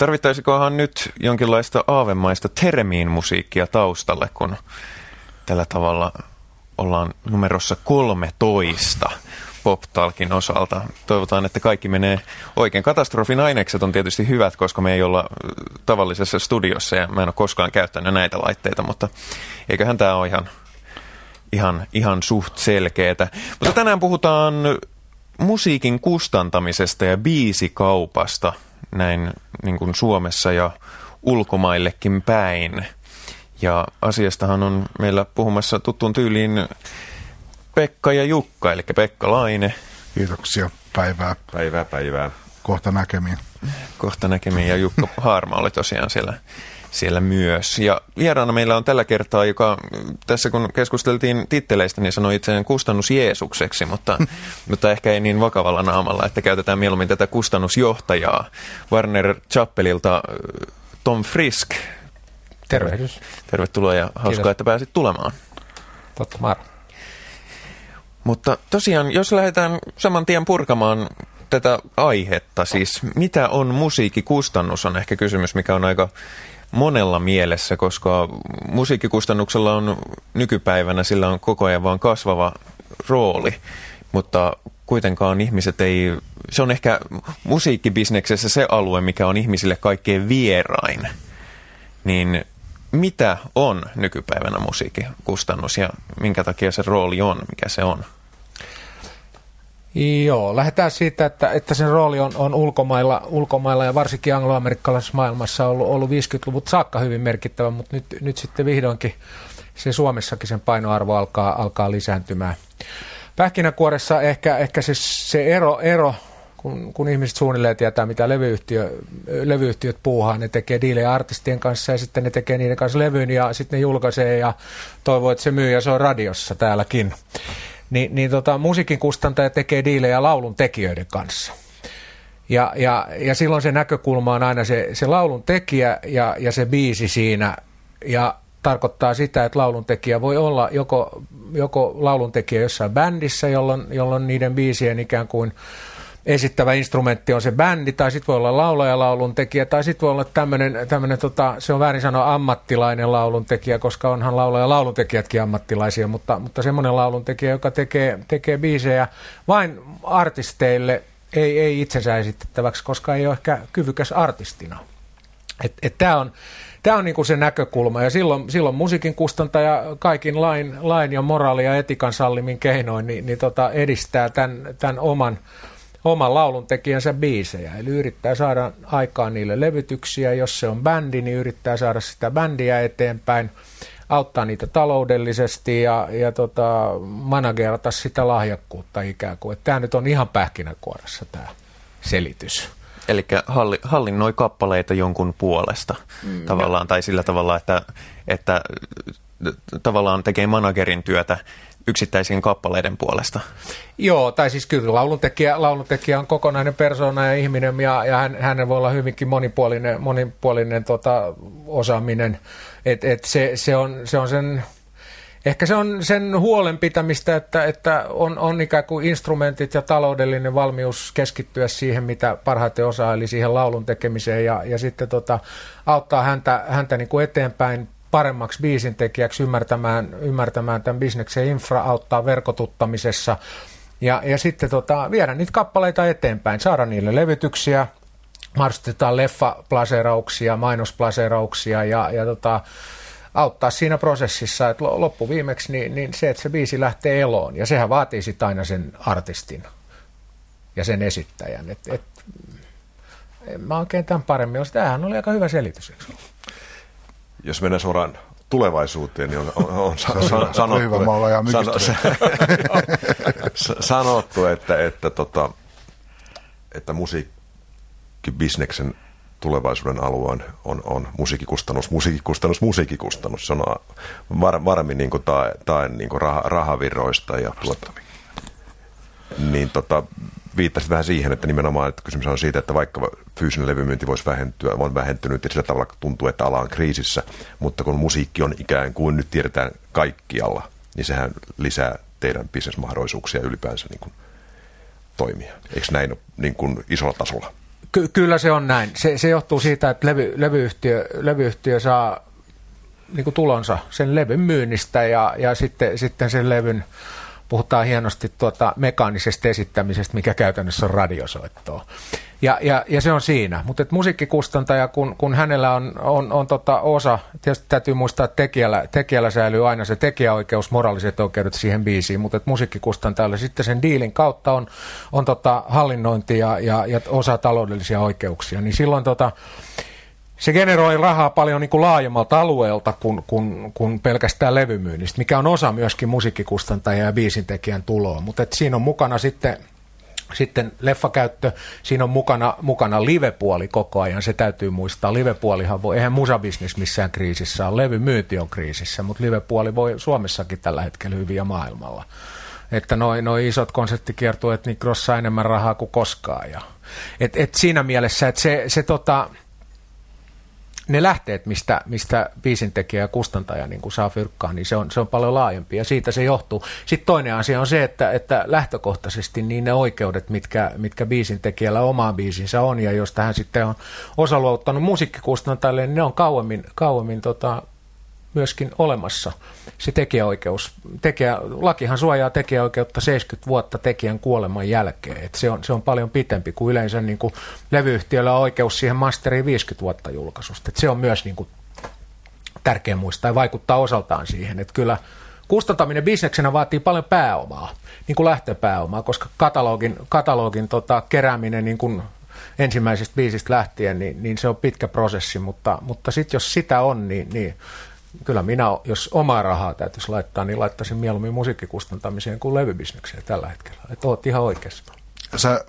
Tarvittaisikohan nyt jonkinlaista aavemaista termiin musiikkia taustalle, kun tällä tavalla ollaan numerossa 13 pop-talkin osalta. Toivotaan, että kaikki menee oikein. Katastrofin ainekset on tietysti hyvät, koska me ei olla tavallisessa studiossa ja mä en ole koskaan käyttänyt näitä laitteita, mutta eiköhän tämä ole ihan suht selkeätä. Mutta tänään puhutaan musiikin kustantamisesta ja biisikaupasta näin niin kuin Suomessa ja ulkomaillekin päin. Ja asiastahan on meillä puhumassa tuttuun tyyliin Pekka ja Jukka, eli Pekka Laine. Kiitoksia. Päivää. Päivää, päivää. Kohta näkemiin. Kohta näkemiin ja Jukka Haarma oli tosiaan siellä myös. Ja vieraana meillä on tällä kertaa, joka tässä kun keskusteltiin titteleistä, niin sanoi itseään kustannusjeesukseksi, mutta ehkä ei niin vakavalla naamalla, että käytetään mieluummin tätä kustannusjohtajaa. Warner Chappellilta Tom Frisk. Tervehdys. Tervetuloa ja hauskaa, että pääsit tulemaan. Totta mara. Mutta tosiaan, jos lähdetään saman tien purkamaan tätä aihetta, siis mitä on musiikkikustannus, on ehkä kysymys, mikä on aika monella mielessä, koska musiikkikustannuksella on nykypäivänä, sillä on koko ajan vaan kasvava rooli, mutta kuitenkaan ihmiset ei, se on ehkä musiikkibisneksessä se alue, mikä on ihmisille kaikkein vierain, niin mitä on nykypäivänä musiikkikustannus ja minkä takia se rooli on, mikä se on? Joo, lähdetään siitä, että sen rooli on ulkomailla ja varsinkin angloamerikkalaisessa maailmassa ollut 50-luvut saakka hyvin merkittävä, mutta nyt sitten vihdoinkin se Suomessakin sen painoarvo alkaa lisääntymään. Pähkinänkuoressa ehkä se ero kun ihmiset suunnilleen tietää, mitä levyyhtiöt puuhaa, ne tekee diilejä artistien kanssa ja sitten ne tekee niiden kanssa levyn ja sitten ne julkaisee ja toivoo, että se myy ja se on radiossa täälläkin. Musiikin kustantaja tekee diilejä laulun tekijöiden kanssa. Ja silloin se näkökulma on aina se laulun tekijä ja se biisi siinä ja tarkoittaa sitä, että lauluntekijä voi olla joko lauluntekijä jossain bändissä, jolloin niiden biisien ikään kuin esittävä instrumentti on se bändi, tai sitten voi olla laulaja lauluntekijä, tai sitten voi olla tämmöinen, se on väärin sanoa ammattilainen lauluntekijä, koska onhan laulaja lauluntekijätkin ammattilaisia, mutta semmoinen lauluntekijä, joka tekee biisejä vain artisteille, ei itsensä esitettäväksi, koska ei ole ehkä kyvykäs artistina. Tämä on niinku se näkökulma, ja silloin musiikin kustantaja kaikin lain ja moraali- ja etikan sallimin keinoin edistää tämän oman lauluntekijänsä biisejä, eli yrittää saada aikaan niille levytyksiä, jos se on bändi, niin yrittää saada sitä bändiä eteenpäin, auttaa niitä taloudellisesti ja managerata sitä lahjakkuutta ikään kuin. Tämä nyt on ihan pähkinänkuoressa tämä selitys. Eli hallinnoi kappaleita jonkun puolesta tavallaan, tai sillä tavalla, että tavallaan tekee managerin työtä yksittäisiin kappaleiden puolesta. Joo, tai siis kyllä lauluntekijä on kokonainen persoona ja ihminen, ja hänen voi olla hyvinkin monipuolinen osaaminen. Ehkä se on sen huolen pitämistä, että on ikään kuin instrumentit ja taloudellinen valmius keskittyä siihen, mitä parhaiten osaa, eli siihen laulun tekemiseen, ja sitten auttaa häntä niin kuin eteenpäin paremmaksi biisintekijäksi, ymmärtämään tämän bisneksen infra, auttaa verkotuttamisessa ja sitten viedä niitä kappaleita eteenpäin, saada niille levytyksiä, marssistetaan leffaplaseerauksia, mainosplaseerauksia ja auttaa siinä prosessissa, että loppuviimeksi niin se, että se biisi lähtee eloon ja sehän vaatii sitten aina sen artistin ja sen esittäjän. En mä oikein tämän paremmin. Tämähän oli aika hyvä selitys, eikö? Jos mennään suoraan tulevaisuuteen, niin on sanottu, että musiikkibisneksen tulevaisuuden alue on musiikkikustannus. Se on varmin niin kuin niin kuin rahavirroista. Ja viittasit vähän siihen, että nimenomaan että kysymys on siitä, että vaikka fyysinen levymyynti voisi vähentyä, on vähentynyt ja sillä tavalla tuntuu, että ala on kriisissä, mutta kun musiikki on ikään kuin nyt tiedetään kaikkialla, niin sehän lisää teidän bisnesmahdollisuuksia ylipäänsä niin kuin toimia. Eikö näin ole niin kuin isolla tasolla? Kyllä se on näin. Se johtuu siitä, että levyyhtiö saa niin tulonsa sen levyn myynnistä ja sitten sen levyn, puhutaan hienosti mekaanisesta esittämisestä, mikä käytännössä on radiosoittoa. Ja se on siinä. Mutta musiikkikustantaja, kun hänellä on osa, tietysti täytyy muistaa, että tekijällä säilyy aina se tekijäoikeus, moraaliset oikeudet siihen biisiin, mutta musiikkikustantajalle sitten sen diilin kautta on hallinnointi ja osa taloudellisia oikeuksia. Niin silloin se generoi rahaa paljon niin kuin laajemmalta alueelta kuin pelkästään levymyynnistä, mikä on osa myöskin musiikkikustantajia ja biisintekijän tuloa. Mutta siinä on mukana sitten leffakäyttö, siinä on mukana livepuoli koko ajan, se täytyy muistaa. Livepuolihan eihän musabisnis missään kriisissä ole, levymyynti on kriisissä, mutta livepuoli voi Suomessakin tällä hetkellä hyvin ja maailmalla. Että noi isot konserttikiertueet niin grossaa enemmän rahaa kuin koskaan. Ja et siinä mielessä, että ne lähteet, mistä biisintekijä ja kustantaja niin kun saa fyrkkaa, niin se on paljon laajempi ja siitä se johtuu. Sitten toinen asia on se, että lähtökohtaisesti niin ne oikeudet, mitkä biisintekijällä omaa biisinsä on ja josta hän sitten on osa luovuttanut musiikkikustantajalle, niin ne on kauemmin myöskin olemassa. Se tekijäoikeus, lakihan suojaa tekijäoikeutta 70 vuotta tekijän kuoleman jälkeen. Et se on paljon pitempi kuin yleensä niin kuin levyyhtiöllä on oikeus siihen masteriin 50 vuotta julkaisusta. Et se on myös niin kuin tärkeä muistaa ja vaikuttaa osaltaan siihen. Et kyllä kustantaminen bisneksenä vaatii paljon pääomaa, niin kuin lähtöpääomaa, koska katalogin kerääminen niin kuin ensimmäisestä biisistä lähtien, niin se on pitkä prosessi, mutta sitten jos sitä on, niin kyllä minä, jos omaa rahaa täytyisi laittaa, niin laittaisin mieluummin musiikkikustantamiseen kuin levybisnekseen tällä hetkellä. Että oot ihan oikeassa. Sä,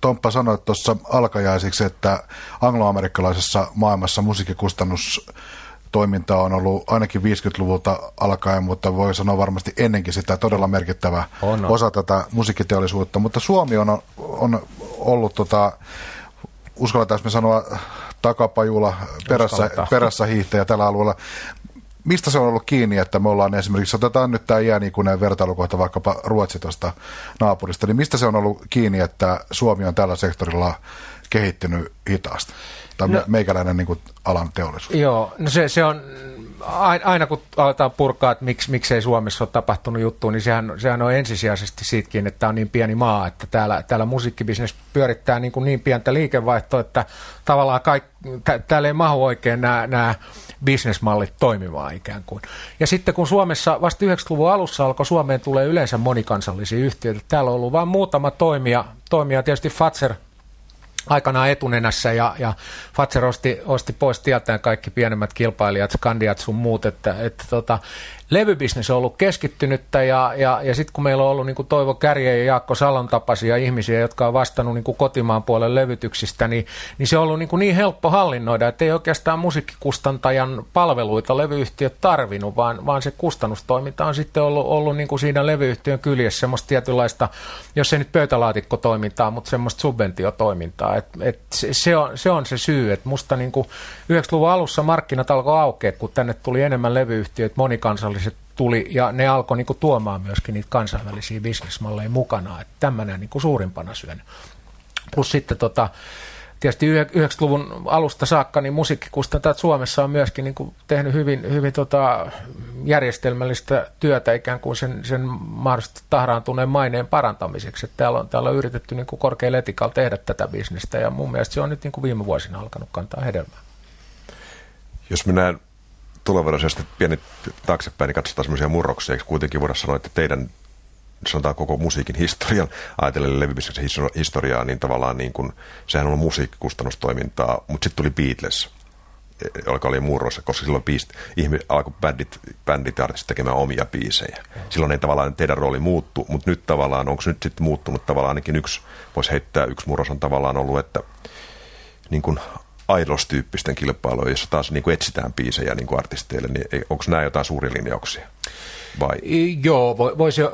Tomppa, sanoit tuossa alkajaisiksi, että angloamerikkalaisessa maailmassa musiikkikustannustoiminta on ollut ainakin 50-luvulta alkaen, mutta voi sanoa varmasti ennenkin sitä todella merkittävä osa tätä musiikkiteollisuutta. Mutta Suomi on ollut, uskalletaan me sanoa, takapajula perässä hiihtäjä tällä alueella. Mistä se on ollut kiinni, että me ollaan esimerkiksi, otetaan nyt tämä iänikuinen vertailukohta vaikkapa Ruotsi tuosta naapurista, niin mistä se on ollut kiinni, että Suomi on tällä sektorilla kehittynyt hitaasti? Tai meikäläinen niin kuin alan teollisuus. Joo, no se on aina kun aletaan purkaa, että miksei Suomessa ole tapahtunut juttu, niin sehän on ensisijaisesti siitäkin, että tämä on niin pieni maa, että täällä musiikkibisnes pyörittää niin pientä liikevaihtoa, että tavallaan täällä ei mahu oikein nämä bisnesmallit toimimaan ikään kuin. Ja sitten kun Suomessa vasta 90-luvun alussa alkoi, Suomeen tulee yleensä monikansallisia yhtiöitä. Täällä on ollut vain muutama toimija tietysti Fazer aikanaan etunenässä ja Fazer osti pois tieltään kaikki pienemmät kilpailijat, Skandiat sun muut, että levybisnes on ollut keskittynyttä ja sitten kun meillä on ollut niin Toivo Kärjä ja Jaakko Salon tapaisia ihmisiä, jotka on vastannut niin kotimaan puolen levytyksistä, niin se on ollut niin helppo hallinnoida, että ei oikeastaan musiikkikustantajan palveluita levyyhtiöt tarvinnut, vaan se kustannustoiminta on sitten ollut niin siinä levyyhtiön kyljessä semmoista tietynlaista, jos ei nyt pöytälaatikkotoimintaa, mutta semmoista subventiotoimintaa. Se on se syy, että musta niin 90-luvun alussa markkinat alkoi aukea, kun tänne tuli enemmän levyyhtiöitä, monikansallisuutta tuli, ja ne alkoi niinku tuomaan myöskin niitä kansainvälisiä bisnesmalleja mukana, että tämmöinen niinku suurimpana syönä. Plus sitten tietysti 90-luvun alusta saakka niin musiikkikustantajat Suomessa on myöskin niinku tehnyt hyvin järjestelmällistä työtä ikään kuin sen mahdollisesti tahraantuneen maineen parantamiseksi. Että täällä on yritetty niinku korkealla etikalla tehdä tätä bisnestä, ja mun mielestä se on nyt niinku viime vuosina alkanut kantaa hedelmää. Jos mennään tulevaisuudessa pieni taaksepäin, niin katsotaan semmoisia murroksia. Eikö kuitenkin voida sanoa, että teidän, sanotaan koko musiikin historian, ajatellen levybisneksen historiaa, niin tavallaan niin kuin, sehän on ollut musiikkikustannustoimintaa, mutta sitten tuli Beatles, joka oli murrossa, koska silloin alkoi bändit ja artistit tekemään omia biisejä. Silloin ei tavallaan teidän rooli muuttu, mutta nyt tavallaan, onko se nyt sitten muuttunut tavallaan ainakin yksi murros on tavallaan ollut, että niin kuin Idols-tyyppisten kilpailuja, jossa taas niin kuin etsitään biisejä niin kuin artisteille, niin onko nämä jotain suuria linjauksia? Vai? Joo,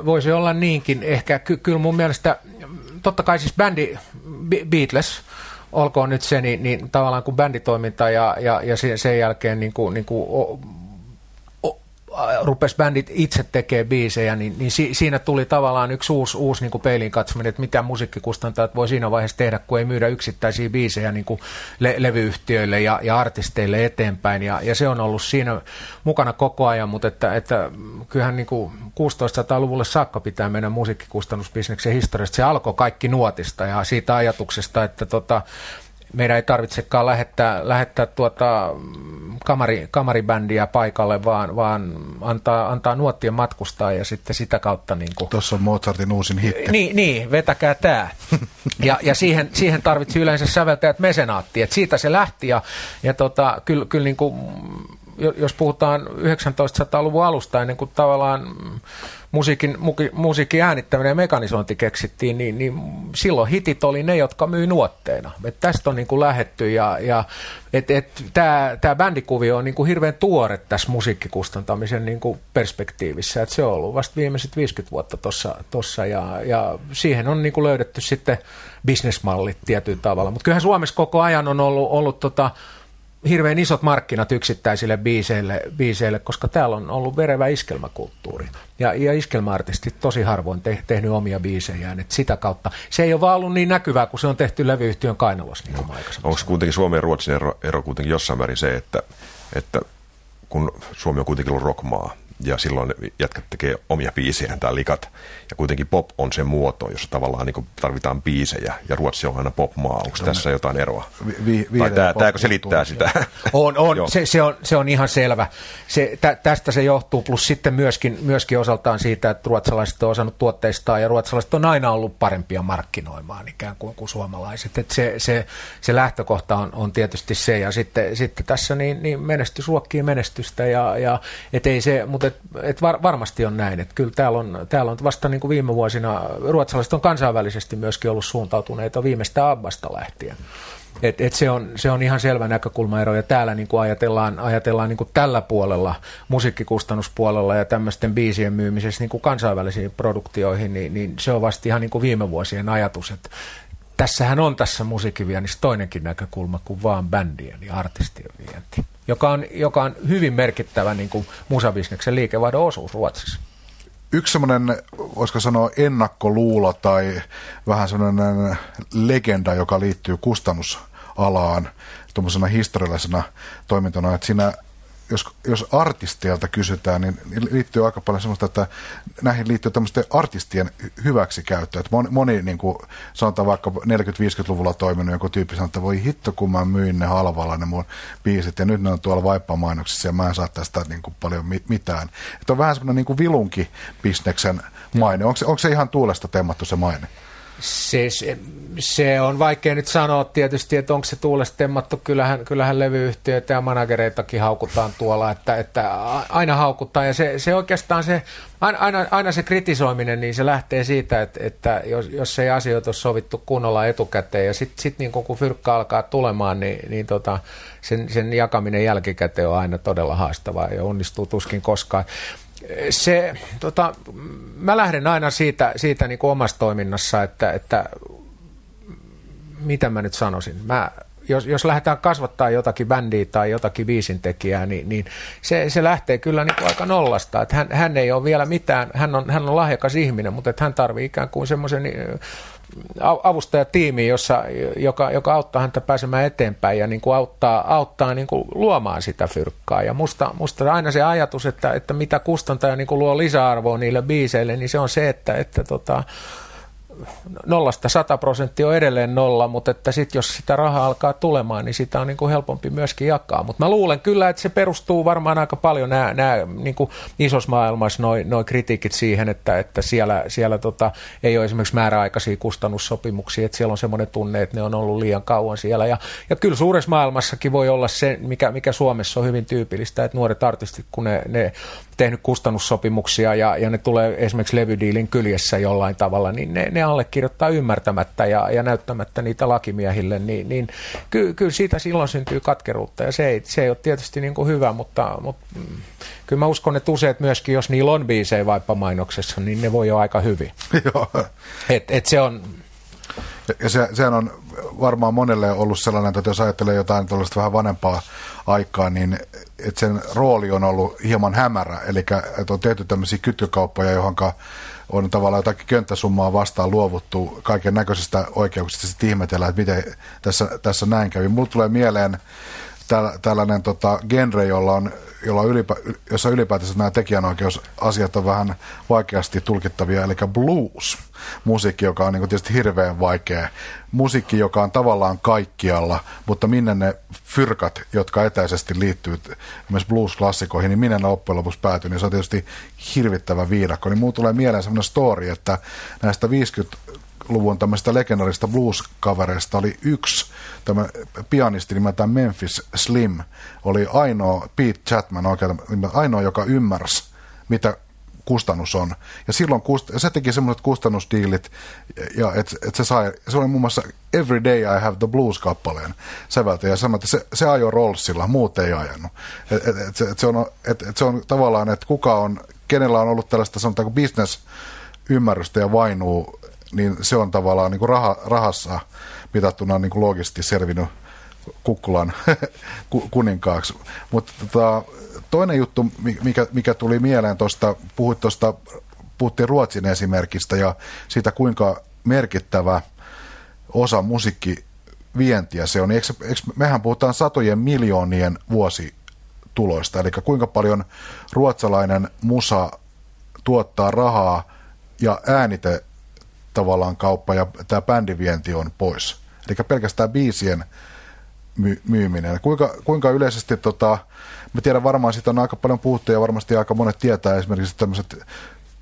voisi olla niinkin. Ehkä kyllä mun mielestä, totta kai siis bändi Beatles, olkoon nyt se, niin tavallaan kun bänditoiminta ja sen jälkeen niin kuin rupesi bändit itse tekemään biisejä, niin siinä tuli tavallaan yksi uusi niin kuin peiliin katsominen, että mitä musiikkikustantajat voi siinä vaiheessa tehdä, kun ei myydä yksittäisiä biisejä niin kuin levyyhtiöille ja artisteille eteenpäin. Ja se on ollut siinä mukana koko ajan, mutta että kyllähän niin kuin 1600-luvulle saakka pitää mennä musiikkikustannusbisneksen historiasta. Se alkoi kaikki nuotista ja siitä ajatuksesta, että meidän ei tarvitsekaan lähettää kamaribändiä paikalle, vaan antaa nuottien matkustaa ja sitten sitä kautta niin kuin... Tuossa on Mozartin uusin hitti. Niin vetäkää tämä. Ja siihen tarvitsi yleensä säveltäjät mesenaattia. Et siitä se lähti ja kyllä niin kuin, jos puhutaan 1900-luvun alusta, ennen kuin tavallaan musiikin äänittäminen ja mekanisointi keksittiin, niin silloin hitit oli ne, jotka myi nuotteina. Et tästä on niin kuin lähdetty ja tämä bändikuvio on niin kuin hirveän tuore tässä musiikkikustantamisen niin kuin perspektiivissä. Et se on ollut vasta viimeiset 50 vuotta tuossa ja siihen on niin kuin löydetty sitten bisnesmallit tietyllä tavalla. Mutta kyllähän Suomessa koko ajan on ollut hirveän isot markkinat yksittäisille biiseille, koska täällä on ollut verevä iskelmäkulttuuri. Ja iskelmäartistit tosi harvoin tehnyt omia biisejään. Et sitä kautta se ei ole vaan ollut niin näkyvää, kun se on tehty levyyhtiön kainalossa. Niin onko kuitenkin Suomen ja Ruotsin ero kuitenkin jossain määrin se, että kun Suomi on kuitenkin ollut rockmaa, ja silloin jätkät tekee omia biisejään tai likat. Ja kuitenkin pop on se muoto, jossa tavallaan niin tarvitaan biisejä. Ja Ruotsi on aina pop-maa. Onko tässä jotain eroa? Tääkö selittää sitä? On. Se on ihan selvä. Tästä se johtuu. Plus sitten myöskin osaltaan siitä, että ruotsalaiset on osannut tuotteistaa. Ja ruotsalaiset on aina ollut parempia markkinoimaan ikään kuin suomalaiset. Et se lähtökohta on tietysti se. Ja sitten tässä niin menestys ruokkii menestystä. Varmasti on näin, että kyllä täällä on vasta niin kuin viime vuosina, ruotsalaiset on kansainvälisesti myöskin ollut suuntautuneita viimeistä ABBAsta lähtien. Se on ihan selvä näkökulmaero ja täällä niin kuin ajatellaan niin kuin tällä puolella, musiikkikustannuspuolella ja tämmöisten biisien myymisessä niin kuin kansainvälisiin produktioihin, niin se on vasta ihan niin kuin viime vuosien ajatus, että tässähän on tässä musiikkiviennissä toinenkin näkökulma kuin vaan bändien ja artistien vienti, joka on hyvin merkittävä niin kuin musabisneksen liikevaihdon osuus Ruotsissa. Yksi semmoinen, voisiko sanoa ennakkoluulo tai vähän semmoinen legenda, joka liittyy kustannusalaan tuommoisena historiallisena toimintana, että siinä jos artisteilta kysytään, niin liittyy aika paljon semmoista, että näihin liittyy tämmöisten artistien hyväksikäyttöä. Että moni niin kuin, sanotaan vaikka 40-50-luvulla toiminut joku tyyppi sanoo, että voi hitto, kun mä myin ne halvalla ne mun biisit, ja nyt ne on tuolla vaippamainoksissa, ja mä en saa tästä niin kuin, paljon mitään. Että on vähän semmoinen niin kuin vilunkibisneksen maine. Onko se ihan tuulesta temmattu se maine? Se on vaikea nyt sanoa tietysti, että onko se tuulesta temmattu. Kyllähän levyyhtiöitä ja managereitakin haukutaan tuolla, että aina haukutaan. Ja se oikeastaan se, aina se kritisoiminen, niin se lähtee siitä, että jos ei asioita ole sovittu kunnolla etukäteen. Ja sitten niin kun fyrkka alkaa tulemaan, niin sen jakaminen jälkikäteen on aina todella haastavaa ja onnistuu tuskin koskaan. Mä lähden aina siitä niin kuin omassa toiminnassa, että mitä mä nyt sanoisin. Jos lähdetään kasvattaa jotakin bändiä tai jotakin biisintekijää, niin se lähtee kyllä niin kuin aika nollasta. Että hän ei ole vielä mitään, hän on lahjakas ihminen, mutta että hän tarvitsee ikään kuin semmoisen avustajatiimi, joka auttaa häntä pääsemään eteenpäin ja niin kuin auttaa niin kuin luomaan sitä fyrkkaa. Ja musta aina se ajatus, että mitä kustantaja niin kuin luo lisäarvoa niille biiseille, niin se on se, että 0-100% on edelleen 0, mutta että sit jos sitä rahaa alkaa tulemaan, niin sitä on niin kuin helpompi myöskin jakaa. Mutta mä luulen kyllä, että se perustuu varmaan aika paljon nämä niin kuin isossa maailmassa noi kritiikit siihen, että siellä ei ole esimerkiksi määräaikaisia kustannussopimuksia, että siellä on semmoinen tunne, että ne on ollut liian kauan siellä. Ja kyllä suuressa maailmassakin voi olla se, mikä Suomessa on hyvin tyypillistä, että nuoret artistit, kun ne tehnyt kustannussopimuksia ja ne tulee esimerkiksi levydiilin kyljessä jollain tavalla, niin ne allekirjoittaa ymmärtämättä ja näyttämättä niitä lakimiehille, niin kyllä siitä silloin syntyy katkeruutta ja se ei ole tietysti niin kuin hyvä, mutta kyllä mä uskon, että useat myöskin, jos niillä on biisejä vaippamainoksessa, niin ne voi olla aika hyvin. Joo. Et se on... Ja sehän on varmaan monelle ollut sellainen, että jos ajattelee jotain tuollaista vähän vanhempaa aikaa, niin että sen rooli on ollut hieman hämärä. Eli on tehty tämmöisiä kytkykauppoja, johon on tavallaan jotakin könttäsummaa vastaan luovuttu kaiken näköisistä oikeuksista. Sitten ihmetellään, että miten tässä näin kävi. Mulle tulee mieleen tällainen genre, jossa ylipäätänsä nämä tekijänoikeusasiat on vähän vaikeasti tulkittavia, eli blues-musiikki, joka on niin kuin tietysti hirveän vaikea. Musiikki, joka on tavallaan kaikkialla, mutta minne ne fyrkat, jotka etäisesti liittyvät myös blues-klassikoihin, niin minne ne loppujen lopuksi päätyy, niin se on tietysti hirvittävä viidakko. Niin mulle tulee mieleen sellainen story, että näistä 50-luvun tämmöistä legendarista blues-kavereista oli yksi tämä pianisti nimeltään Memphis Slim, oli ainoa, Pete Chapman oikein, ainoa, joka ymmärsi, mitä kustannus on. Ja silloin se teki semmoiset kustannusdiilit, että se oli muun muassa Everyday I Have the Blues-kappaleen säveltä, ja sanoi, että se ajoi Rollsilla, muut ei ajanut. Se on tavallaan, että kenellä on ollut tällaista sanotaanko business-ymmärrystä ja vainuu, niin se on tavallaan niin kuin rahassa mitattuna niin kuin loogisesti selvinnyt kukkulan kuninkaaksi. Mutta toinen juttu, mikä tuli mieleen tuosta, puhuttiin Ruotsin esimerkistä ja siitä, kuinka merkittävä osa musiikkivientiä se on. Mehän puhutaan satojen miljoonien vuosituloista, eli kuinka paljon ruotsalainen musa tuottaa rahaa ja äänite tavallaan kauppa ja tämä bändivienti on pois. Eli pelkästään biisien myyminen. Kuinka yleisesti, mä tiedän varmaan, siitä on aika paljon puhuttu ja varmasti aika monet tietää esimerkiksi tämmöiset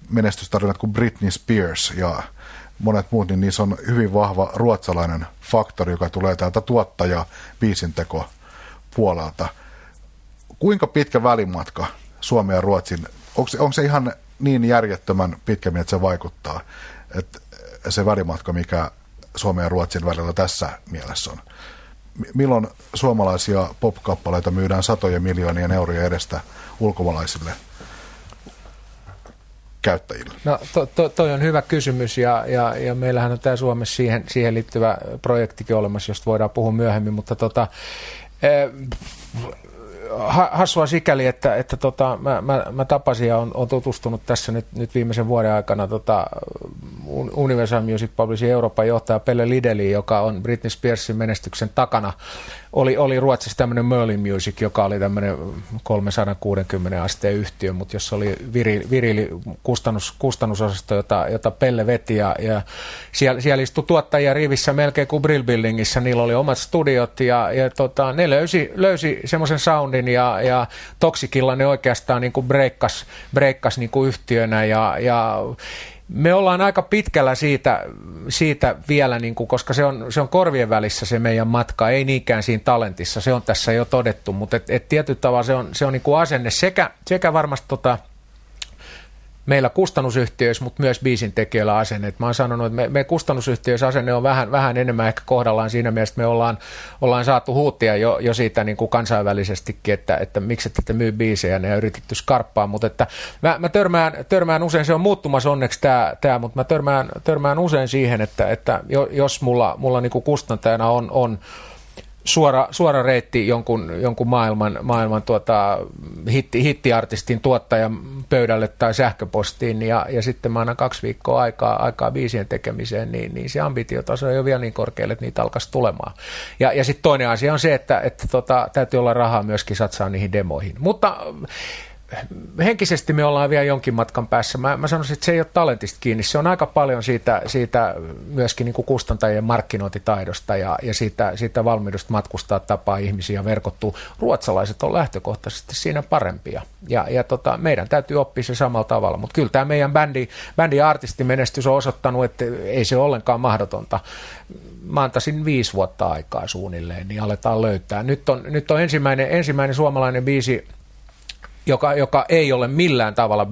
menestystarinat kuin Britney Spears ja monet muut, niin niissä on hyvin vahva ruotsalainen faktori, joka tulee täältä tuottaja biisinteko puolelta. Kuinka pitkä välimatka Suomen ja Ruotsin, onko se ihan niin järjettömän pitkämin, että se vaikuttaa? Että se välimatka, mikä Suomen ja Ruotsin välillä tässä mielessä on. Milloin suomalaisia pop-kappaleita myydään satojen miljoonien euroja edestä ulkomaalaisille käyttäjille? No toi on hyvä kysymys ja meillähän on tää Suomessa siihen liittyvä projektikin olemassa, josta voidaan puhua myöhemmin, mutta hassua sikäli, että mä tapasin ja olen tutustunut tässä nyt viimeisen vuoden aikana Universal Music Publishing Euroopan johtaja Pelle Lideli, joka on Britney Spearsin menestyksen takana. Oli Ruotsissa tämmöinen Merlin Music, joka oli tämmöinen 360 asteen yhtiö, mutta jossa oli virili kustannusosasto, jota Pelle veti. Ja siellä istui tuottajia rivissä melkein kuin Brill Buildingissä. Niillä oli omat studiot ja ne löysi semmoisen soundin ja Toxicilla ne oikeastaan niin kuin breikkas niin kuin yhtiönä ja me ollaan aika pitkällä siitä vielä, niin kuin, koska se on korvien välissä se meidän matka, ei niinkään siinä talentissa, se on tässä jo todettu, mutta tietyllä tavalla se on niin kuin asenne sekä varmasti meillä kustannusyhtiöissä, mutta myös biisintekijöillä asenne. Et mä oon sanonut, että meidän kustannusyhtiöissä asenne on vähän enemmän ehkä kohdallaan siinä mielessä, me ollaan saatu huutia jo siitä niin kuin kansainvälisestikin, että miksi ette myy biisejä, ne on yritetty skarppaa, mutta että mä törmään usein, se on muuttumassa onneksi tämä, mutta mä törmään usein siihen, että jos mulla niin kuin kustantajana on suora reitti jonkun maailman hittiartistin tuottajan pöydälle tai sähköpostiin ja sitten mä annan 2 viikkoa aikaa biisien tekemiseen, niin se ambitiotaso ei ole vielä niin korkealle, että niitä alkaisi tulemaan. Ja sitten toinen asia on se, että täytyy olla rahaa myöskin satsaa niihin demoihin. Mutta henkisesti me ollaan vielä jonkin matkan päässä. Mä sanoisin, että se ei ole talentista kiinni. Se on aika paljon siitä myöskin niin kuin kustantajien markkinointitaidosta ja siitä valmiudesta matkustaa, tapaa ihmisiä, verkottuu. Ruotsalaiset on lähtökohtaisesti siinä parempia. Ja meidän täytyy oppia se samalla tavalla. Mutta kyllä tämä meidän bändi artistimenestys on osoittanut, että ei se ole ollenkaan mahdotonta. Mä antaisin 5 vuotta aikaa suunnilleen, niin aletaan löytää. Nyt on ensimmäinen suomalainen biisi, joka ei ole millään tavalla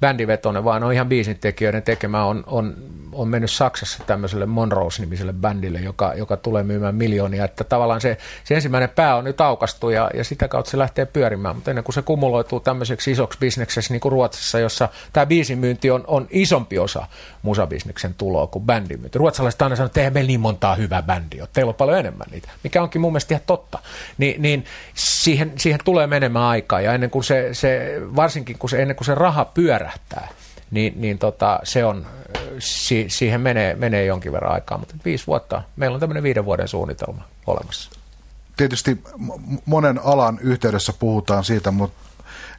bändivetoinen, vaan on ihan biisintekijöiden tekemä, on on mennyt Saksassa tämmöiselle Monroes-nimiselle bändille, joka tulee myymään miljoonia. Että tavallaan se ensimmäinen pää on nyt aukastu ja sitä kautta se lähtee pyörimään. Mutta ennen kuin se kumuloituu tämmöiseksi isoksi bisnekseksi niin kuin Ruotsissa, jossa tämä biisimyynti on isompi osa musabisneksen tuloa kuin bändimyynti. Ruotsalaiset aina sanoo, että eihän meillä niin montaa hyvää bändiä, teillä on paljon enemmän niitä, mikä onkin mun mielestä ihan totta. Niin siihen tulee menemään aikaa ja ennen kuin se varsinkin kun ennen kuin se raha pyörähtää, niin se on, siihen menee jonkin verran aikaa, mutta 5 vuotta, meillä on tämmöinen 5 vuoden suunnitelma olemassa. Tietysti monen alan yhteydessä puhutaan siitä,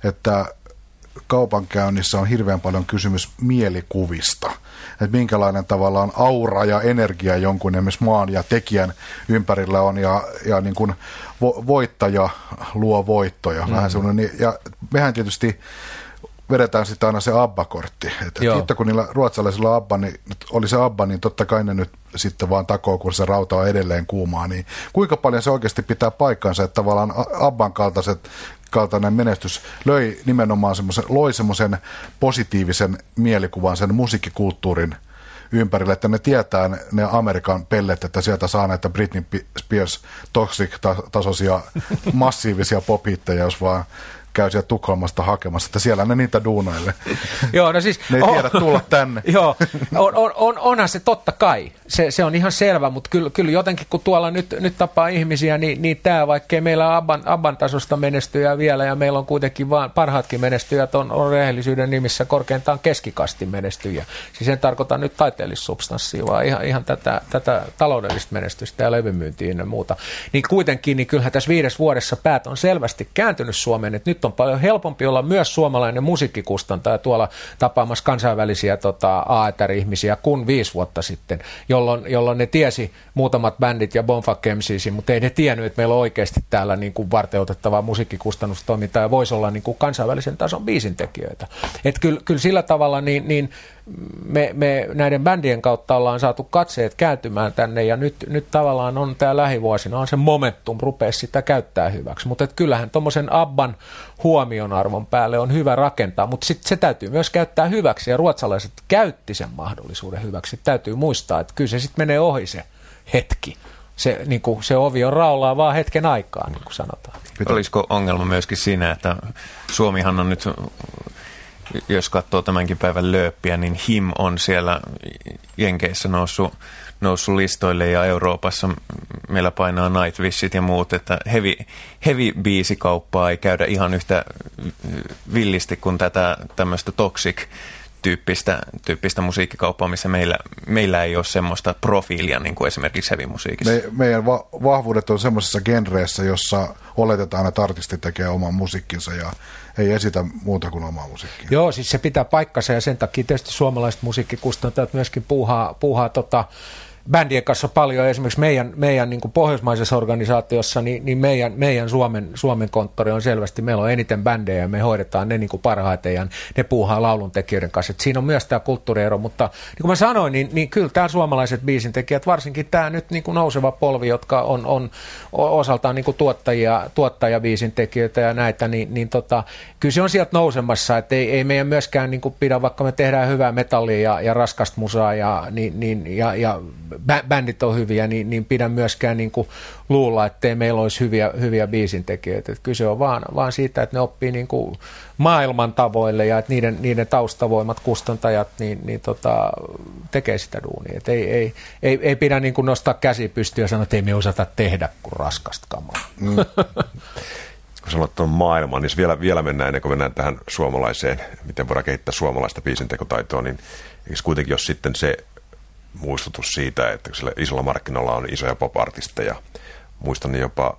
että kaupankäynnissä on hirveän paljon kysymys mielikuvista, että minkälainen tavallaan aura ja energia jonkun esimerkiksi maan ja tekijän ympärillä on ja niin kuin voittaja luo voittoja. Vähän sellainen, ja mehän tietysti vedetään sitten aina se ABBA-kortti. Että kun niillä ruotsalaisilla ABBA, niin oli se ABBA, niin totta kai ne nyt sitten vaan takoo, kun se rauta on edelleen kuumaa. Niin kuinka paljon se oikeasti pitää paikkansa, että tavallaan ABBAn kaltainen menestys löi nimenomaan semmoisen positiivisen mielikuvan sen musiikkikulttuurin ympärille, että ne tietää ne Amerikan pellet, että sieltä saa näitä Britney Spears Toxic-tasoisia massiivisia popitteja, jos vaan käy sieltä Tukholmasta hakemassa, että siellä ne niitä duunaille. Joo, no siis, ne ei tiedä tulla tänne. Joo, onhan se totta kai. Se on ihan selvä, mutta kyllä jotenkin kun tuolla nyt tapaa ihmisiä, niin tämä, vaikkei meillä ABBAn tasosta menestyjää vielä, ja meillä on kuitenkin vaan parhaatkin menestyjät on rehellisyyden nimissä korkeintaan keskikasti menestyjä. Siis en tarkoita nyt taiteellissubstanssia, vaan ihan tätä taloudellista menestystä ja levymyyntiä ja muuta. Niin kuitenkin, niin kyllähän tässä 5 vuodessa päät on selvästi kääntynyt Suomeen, että nyt on paljon helpompi olla myös suomalainen musiikkikustantaja tuolla tapaamassa kansainvälisiä AETR-ihmisiä kuin 5 vuotta sitten, jolloin ne tiesi muutamat bändit ja Bonfa-Kemsiisi, mutta ei ne tiennyt, että meillä on oikeasti täällä niin kuin varteutettavaa musiikkikustannustoimintaa ja voisi olla niin kuin kansainvälisen tason biisintekijöitä. Että kyllä sillä tavalla niin me näiden bändien kautta ollaan saatu katseet kääntymään tänne ja nyt tavallaan on tämä lähivuosina on se momentum, rupea sitä käyttää hyväksi. Mutta kyllähän tuommoisen ABBAn huomionarvon päälle on hyvä rakentaa, mutta sitten se täytyy myös käyttää hyväksi ja ruotsalaiset käytti sen mahdollisuuden hyväksi. Täytyy muistaa, että kyllä se sitten menee ohi se hetki. Se ovi on raollaan vaan hetken aikaa, niin kuin sanotaan. Olisiko ongelma myöskin siinä, että Suomihan on nyt, jos katsoo tämänkin päivän lööppiä, niin HIM on siellä Jenkeissä noussut listoille ja Euroopassa meillä painaa Nightwishit ja muut, että heavy biisikauppaa ei käydä ihan yhtä villisti kuin tätä tämmöistä Toxic-tyyppistä musiikkikauppaa, missä meillä ei ole semmoista profiilia niin kuin esimerkiksi heavy musiikissa. Meidän vahvuudet on semmoisessa genreissä, jossa oletetaan, että artisti tekee oman musiikkinsa ja ei esitä muuta kuin omaa musiikkia. Joo, siis se pitää paikkansa ja sen takia tietysti suomalaiset musiikkikustantajat myöskin puuhaa bändien kanssa paljon. Esimerkiksi meidän niin kuin pohjoismaisessa organisaatiossa, niin meidän Suomen konttori on selvästi, meillä on eniten bändejä ja me hoidetaan ne niin kuin parhaiten ja ne puuhaa lauluntekijöiden kanssa. Et siinä on myös tämä kulttuuriero, mutta niin kuin mä sanoin, niin kyllä tämä suomalaiset biisintekijät, varsinkin tämä nyt niin kuin nouseva polvi, jotka on osaltaan niin kuin tuottajabiisintekijöitä ja näitä, niin kyllä se on sieltä nousemassa, että ei meidän myöskään niin kuin pidä, vaikka me tehdään hyvää metallia ja raskasta musaa ja bändit on hyviä, niin pidä myöskään niin kuin luulla, ettei meillä olisi hyviä biisintekijöitä. Että kyse on vaan siitä, että ne oppii niin kuin maailman tavoille ja että niiden taustavoimat, kustantajat, niin tekee sitä duunia. Että ei pidä niin kuin nostaa käsi pystyyn ja sanoa, että ei me osata tehdä kuin raskasta kamaa. Kun sanoit tuon maailman, niin vielä mennään ennen kuin mennään tähän suomalaiseen, miten voidaan kehittää suomalaista biisintekotaitoa, niin eikö kuitenkin jos sitten se muistutus siitä, että sillä isolla markkinoilla on isoja pop-artisteja. Muistan jopa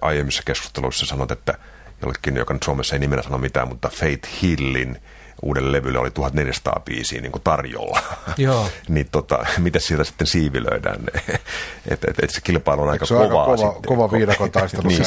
aiemmissa keskusteluissa sanot, että jollekin, joka nyt Suomessa ei nimenä sano mitään, mutta Faith Hillin uudelle levylle oli 1400 biisiä niin kuin tarjolla. Joo. Niin miten sieltä sitten siivilöidään? Et se kilpailu on aika kovaa. Se on aika kova viidakon taistelu. Niin.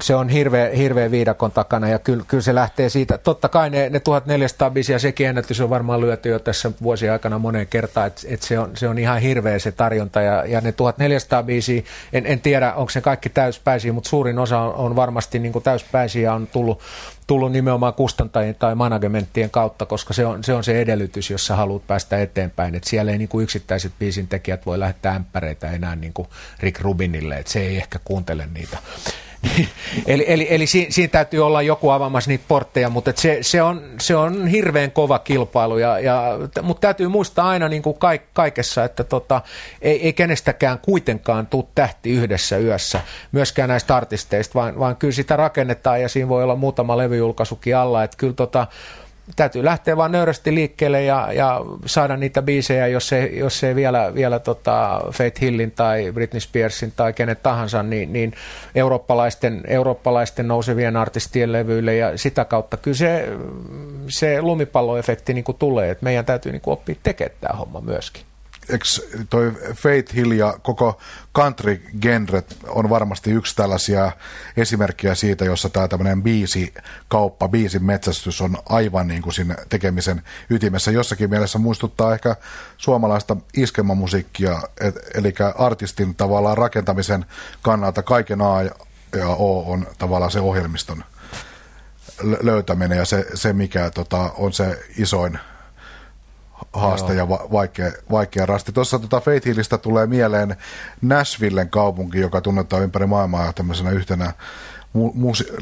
Se on hirveä viidakon takana ja kyllä se lähtee siitä. Totta kai ne 1400 biisiä, sekin ennätys on varmaan lyöty jo tässä vuosien aikana moneen kertaan, että se on ihan hirveä se tarjonta ja ne 1400 biisiä, en tiedä onko se kaikki täyspäisiä, mutta suurin osa on varmasti niin kuin täyspäisiä on tullut tullut nimenomaan kustantajien tai managementtien kautta, koska se on se edellytys, jos sä haluat päästä eteenpäin. Et siellä ei niinku yksittäiset biisintekijät voi lähettää ämpäreitä enää niinku Rick Rubinille, että se ei ehkä kuuntele niitä. Eli siinä täytyy olla joku avaamassa niitä portteja, mutta se on hirveän kova kilpailu, mutta täytyy muistaa aina niin kuin kaikessa, että ei kenestäkään kuitenkaan tule tähti yhdessä yössä, myöskään näistä artisteista, vaan kyllä sitä rakennetaan ja siinä voi olla muutama levyjulkaisukin alla, että kyllä täytyy lähteä vaan nöyrästi liikkeelle ja saada niitä biisejä, jos ei vielä Faith Hillin tai Britney Spearsin tai kenen tahansa, niin eurooppalaisten nousevien artistien levyille ja sitä kautta kyllä se lumipalloefekti niin kuin tulee, että meidän täytyy niin kuin oppia tekemään tämä homma myöskin. Eikö toi Faith Hill ja koko country-genre on varmasti yksi tällaisia esimerkkejä siitä, jossa tämä tämmöinen biisikauppa, biisin metsästys on aivan niin kuin siinä tekemisen ytimessä. Jossakin mielessä muistuttaa ehkä suomalaista iskelmamusiikkia, eli artistin tavallaan rakentamisen kannalta kaiken A ja O on tavallaan se ohjelmiston löytäminen ja se mikä on se isoin haaste ja vaikea rasti. Tuossa Faith Hillistä tulee mieleen Nashvillen kaupunki, joka tunnetaan ympäri maailmaa tämmöisenä yhtenä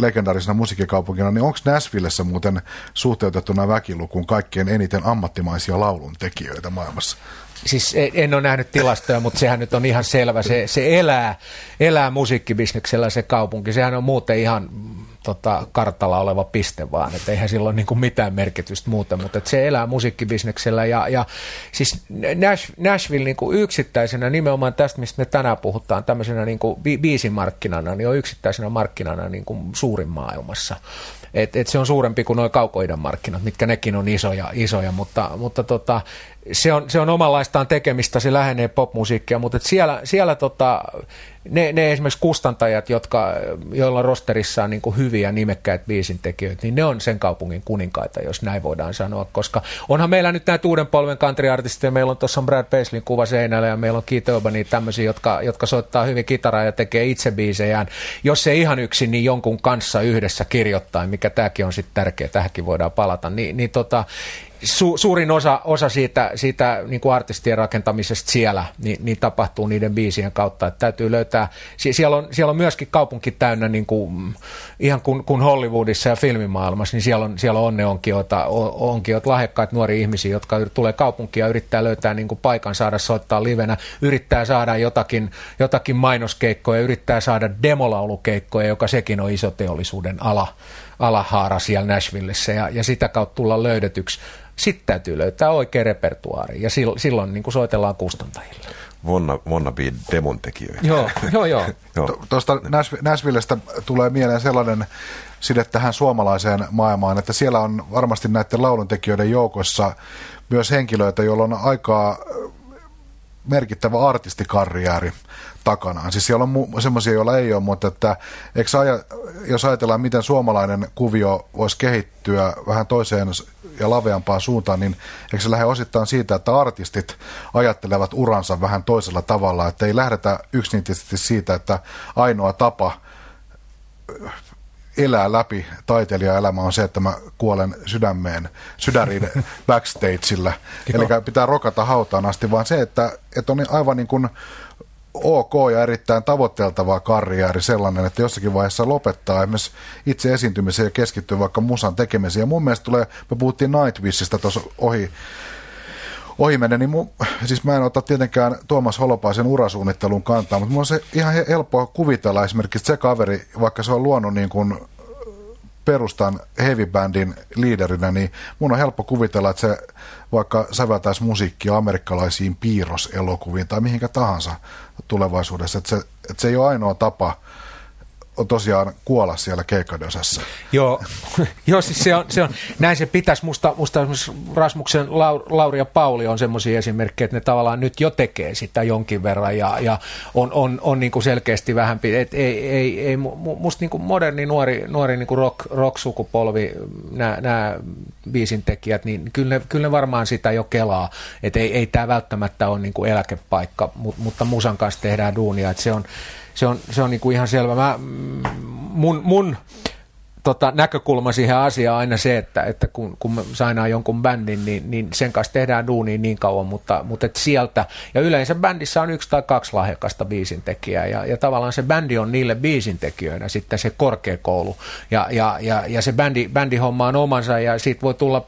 legendaarisena musiikkikaupunkina, niin onko Nashvillessä muuten suhteutettuna väkilukuun kaikkein eniten ammattimaisia lauluntekijöitä maailmassa? Siis en ole nähnyt tilastoja, mutta sehän nyt on ihan selvä. Se elää musiikkibisneksellä se kaupunki. Sehän on muuten ihan kartalla oleva piste vaan, että eihän sillä ole niin kuin mitään merkitystä muuta, mutta että se elää musiikkibisneksellä ja siis Nashville niin kuin yksittäisenä nimenomaan tästä, mistä me tänään puhutaan tämmöisenä niin kuin biisimarkkinana, niin on yksittäisenä markkinana niin kuin suurin maailmassa. Et se on suurempi kuin nuo kaukoidän markkinat, mitkä nekin on isoja mutta se on omanlaistaan tekemistä, se lähenee popmusiikkia, mutta siellä ne esimerkiksi kustantajat, joilla rosterissa on niin kuin hyviä nimekkäät biisintekijöitä, niin ne on sen kaupungin kuninkaita, jos näin voidaan sanoa, koska onhan meillä nyt näitä uuden polven country-artisteja, meillä on tuossa Brad Paislin kuva seinällä ja meillä on Keith Urbania, tämmöisiä, jotka soittaa hyvin kitaraa ja tekee itse biisejään, jos ei ihan yksin, niin jonkun kanssa yhdessä kirjoittaa, mikä tämäkin on sitten tärkeä, tähänkin voidaan palata, suurin osa siitä niin kuin artistien rakentamisesta siellä niin tapahtuu niiden biisien kautta, että täytyy löytää, siellä on myöskin kaupunki täynnä niin kuin, ihan kuin Hollywoodissa ja filmimaailmassa, niin siellä on onneonkioita, lahjakkaita nuoria ihmisiä, jotka tulee kaupunkiin ja yrittää löytää niin kuin paikan, saada soittaa livenä, yrittää saada jotakin mainoskeikkoja, yrittää saada demolaulukeikkoja, joka sekin on iso teollisuuden alahaara siellä Nashvillessä ja sitä kautta tullaan löydetyksi. Sitten täytyy löytää oikea repertuaari ja silloin niin kuin soitellaan kustantajille. Wannabe demontekijöitä. Joo. Tuosta Nashvillestä tulee mieleen sellainen side tähän suomalaiseen maailmaan, että siellä on varmasti näiden lauluntekijöiden joukossa myös henkilöitä, joilla on aikaa merkittävä artistikarriääri takanaan. Siis siellä on semmoisia, joilla ei ole, mutta että, jos ajatellaan, miten suomalainen kuvio voisi kehittyä vähän toiseen ja laveampaan suuntaan, niin eikö se lähde osittain siitä, että artistit ajattelevat uransa vähän toisella tavalla, että ei lähdetä yksiniittisesti siitä, että ainoa tapa elää läpi taiteilijaelämä on se, että mä kuolen sydäriin backstageillä. Eli pitää rokata hautaan asti, vaan se, että on aivan niin kuin ok ja erittäin tavoiteltava karriääri sellainen, että jossakin vaiheessa lopettaa esimerkiksi itse esiintymiseen ja keskittyy vaikka musan tekemiseen. Ja mun mielestä me puhuttiin Nightwishista tuossa ohimennen, niin siis mä en ota tietenkään Tuomas Holopaisen urasuunnittelun kantaa, mutta mun on se ihan helppoa kuvitella esimerkiksi se kaveri, vaikka se on luonut niin kuin perustan heavy-bändin liiderinä, niin mun on helppo kuvitella, että se vaikka säveltäisi musiikkia amerikkalaisiin piirroselokuviin tai mihinkä tahansa tulevaisuudessa, että se ei ole ainoa tapa tosiaan kuolla siellä keikkadeosassa. Joo, siis se on. Näin se pitäisi. Musta esimerkiksi Rasmuksen Lauri ja Pauli on semmoisia esimerkkejä, että ne tavallaan nyt jo tekee sitä jonkin verran ja on niin kuin selkeästi vähän. Ei musta niin kuin moderni nuori niin kuin rock-sukupolvi, nämä biisintekijät, niin kyllä ne varmaan sitä jo kelaa. Että ei tämä välttämättä ole niin kuin eläkepaikka, mutta musan kanssa tehdään duunia, että se on niin kuin ihan selvä. Mun näkökulma siihen asiaan aina se, että kun me sainaan jonkun bändin, niin sen kanssa tehdään duunia niin kauan, mutta sieltä, ja yleensä bändissä on yksi tai kaksi lahjakasta biisintekijää, ja tavallaan se bändi on niille biisintekijöinä sitten se korkeakoulu, ja se bändihomma on omansa, ja siitä voi tulla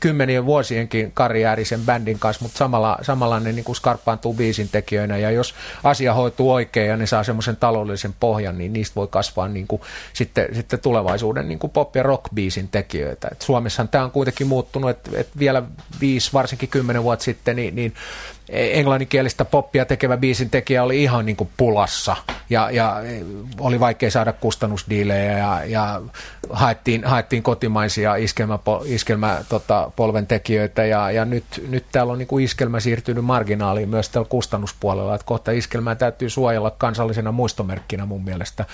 kymmenien vuosienkin karjääri sen bändin kanssa, mutta samalla ne niin kuin skarppaantuu biisintekijöinä, ja jos asia hoituu oikein, ja ne saa semmoisen taloudellisen pohjan, niin niistä voi kasvaa niin kuin sitten tulevaisuuden niin kuin pop- ja rock-biisin tekijöitä. Et Suomessahan tämä on kuitenkin muuttunut, että vielä 5, varsinkin 10 vuotta sitten, niin englanninkielistä poppia tekevä biisin tekijä oli ihan niin kuin pulassa ja oli vaikea saada kustannusdiilejä ja haettiin kotimaisia iskelmäpolven tekijöitä ja nyt täällä on niin kuin iskelmä siirtynyt marginaaliin myös tällä kustannuspuolella, että kohta iskelmää täytyy suojella kansallisena muistomerkkinä mun mielestä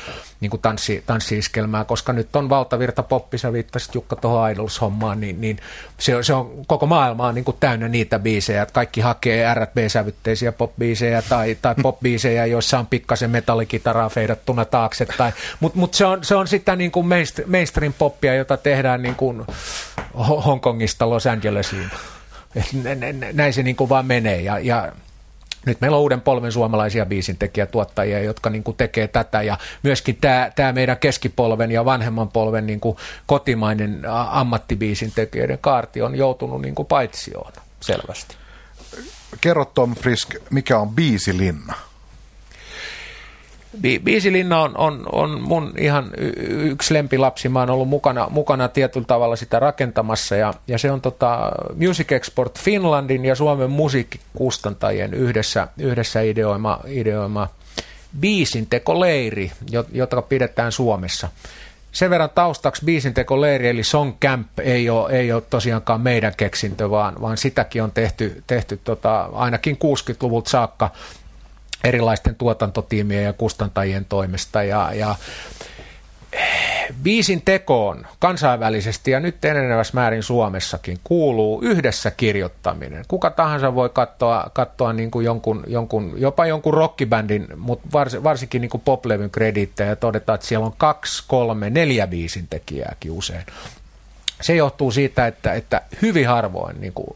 niin kuin tanssiiskelmää, koska nyt on valtavirta poppi, sä viittasit Jukka tuohon Idols-hommaan, niin se on koko maailmaa niin kuin täynnä niitä biisejä, että kaikki hakee R&B-sävytteisiä pop-biisejä tai pop-biisejä, joissa on pikkasen metallikitaraa feidattuna taakse. Mutta se on sitä niin kuin mainstream-poppia, jota tehdään niin kuin Hongkongista Los Angelesiin. Näin se niin kuin vaan menee. Ja nyt meillä on uuden polven suomalaisia biisintekijätuottajia, jotka niin kuin tekee tätä. Ja myöskin tämä meidän keskipolven ja vanhemman polven niin kuin kotimainen ammattibiisintekijöiden kaarti on joutunut niin kuin paitsioon selvästi. Kerro Tom Frisk, mikä on Biisilinna? Biisilinna on mun ihan yksi lempilapsi. Mä oon ollut mukana tietyllä tavalla sitä rakentamassa ja se on Music Export Finlandin ja Suomen musiikkikustantajien yhdessä ideoima biisintekoleiri, jota pidetään Suomessa. Sen verran taustaksi biisintekoleiri eli Song Camp ei ole tosiaankaan meidän keksintö, vaan sitäkin on tehty ainakin 60-luvulta saakka erilaisten tuotantotiimien ja kustantajien toimesta ja biisin tekoon kansainvälisesti ja nyt enenevässä määrin Suomessakin kuuluu yhdessä kirjoittaminen. Kuka tahansa voi katsoa niin kuin jopa jonkun rockibändin, mutta varsinkin niin kuin poplevyn krediittejä ja todetaan, että siellä on 2, 3, 4 biisin tekijääkin usein. Se johtuu siitä, että hyvin harvoin niin kuin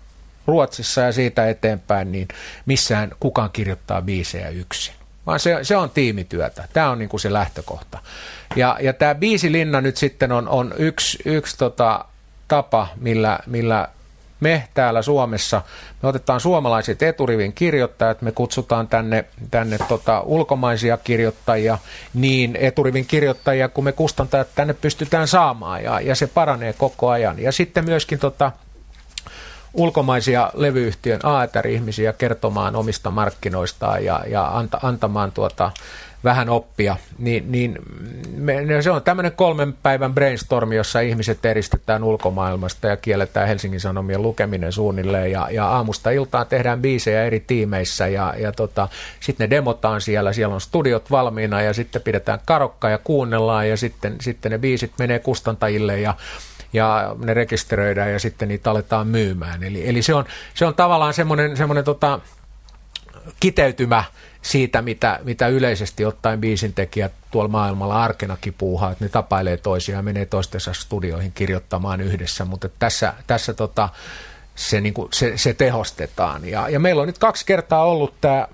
Ruotsissa ja siitä eteenpäin niin missään kukaan kirjoittaa biisejä yksin. Vaan se on tiimityötä. Tämä on niin kuin se lähtökohta. Ja tämä Biisilinna nyt sitten on yksi tapa, millä me täällä Suomessa, me otetaan suomalaiset eturivin kirjoittajat, me kutsutaan tänne ulkomaisia kirjoittajia, niin eturivin kirjoittajia kuin me kustantajat tänne pystytään saamaan, ja se paranee koko ajan. Ja sitten myöskin ulkomaisia levyyhtiön AETR-ihmisiä kertomaan omista markkinoistaan ja antamaan vähän oppia, se on tämmöinen 3 päivän brainstorm, jossa ihmiset eristetään ulkomaailmasta ja kielletään Helsingin Sanomien lukeminen suunnilleen ja aamusta iltaan tehdään biisejä eri tiimeissä ja sitten ne demotaan siellä on studiot valmiina ja sitten pidetään karokka ja kuunnellaan ja sitten ne biisit menee kustantajille ja ne rekisteröidään ja sitten niitä aletaan myymään. Eli se on tavallaan semmoinen kiteytymä siitä, mitä yleisesti ottaen biisintekijät tuolla maailmalla arkenakin puuhaa, että ne tapailee toisiaan ja menee toistensa studioihin kirjoittamaan yhdessä, mutta tässä se tehostetaan. Ja meillä on nyt 2 kertaa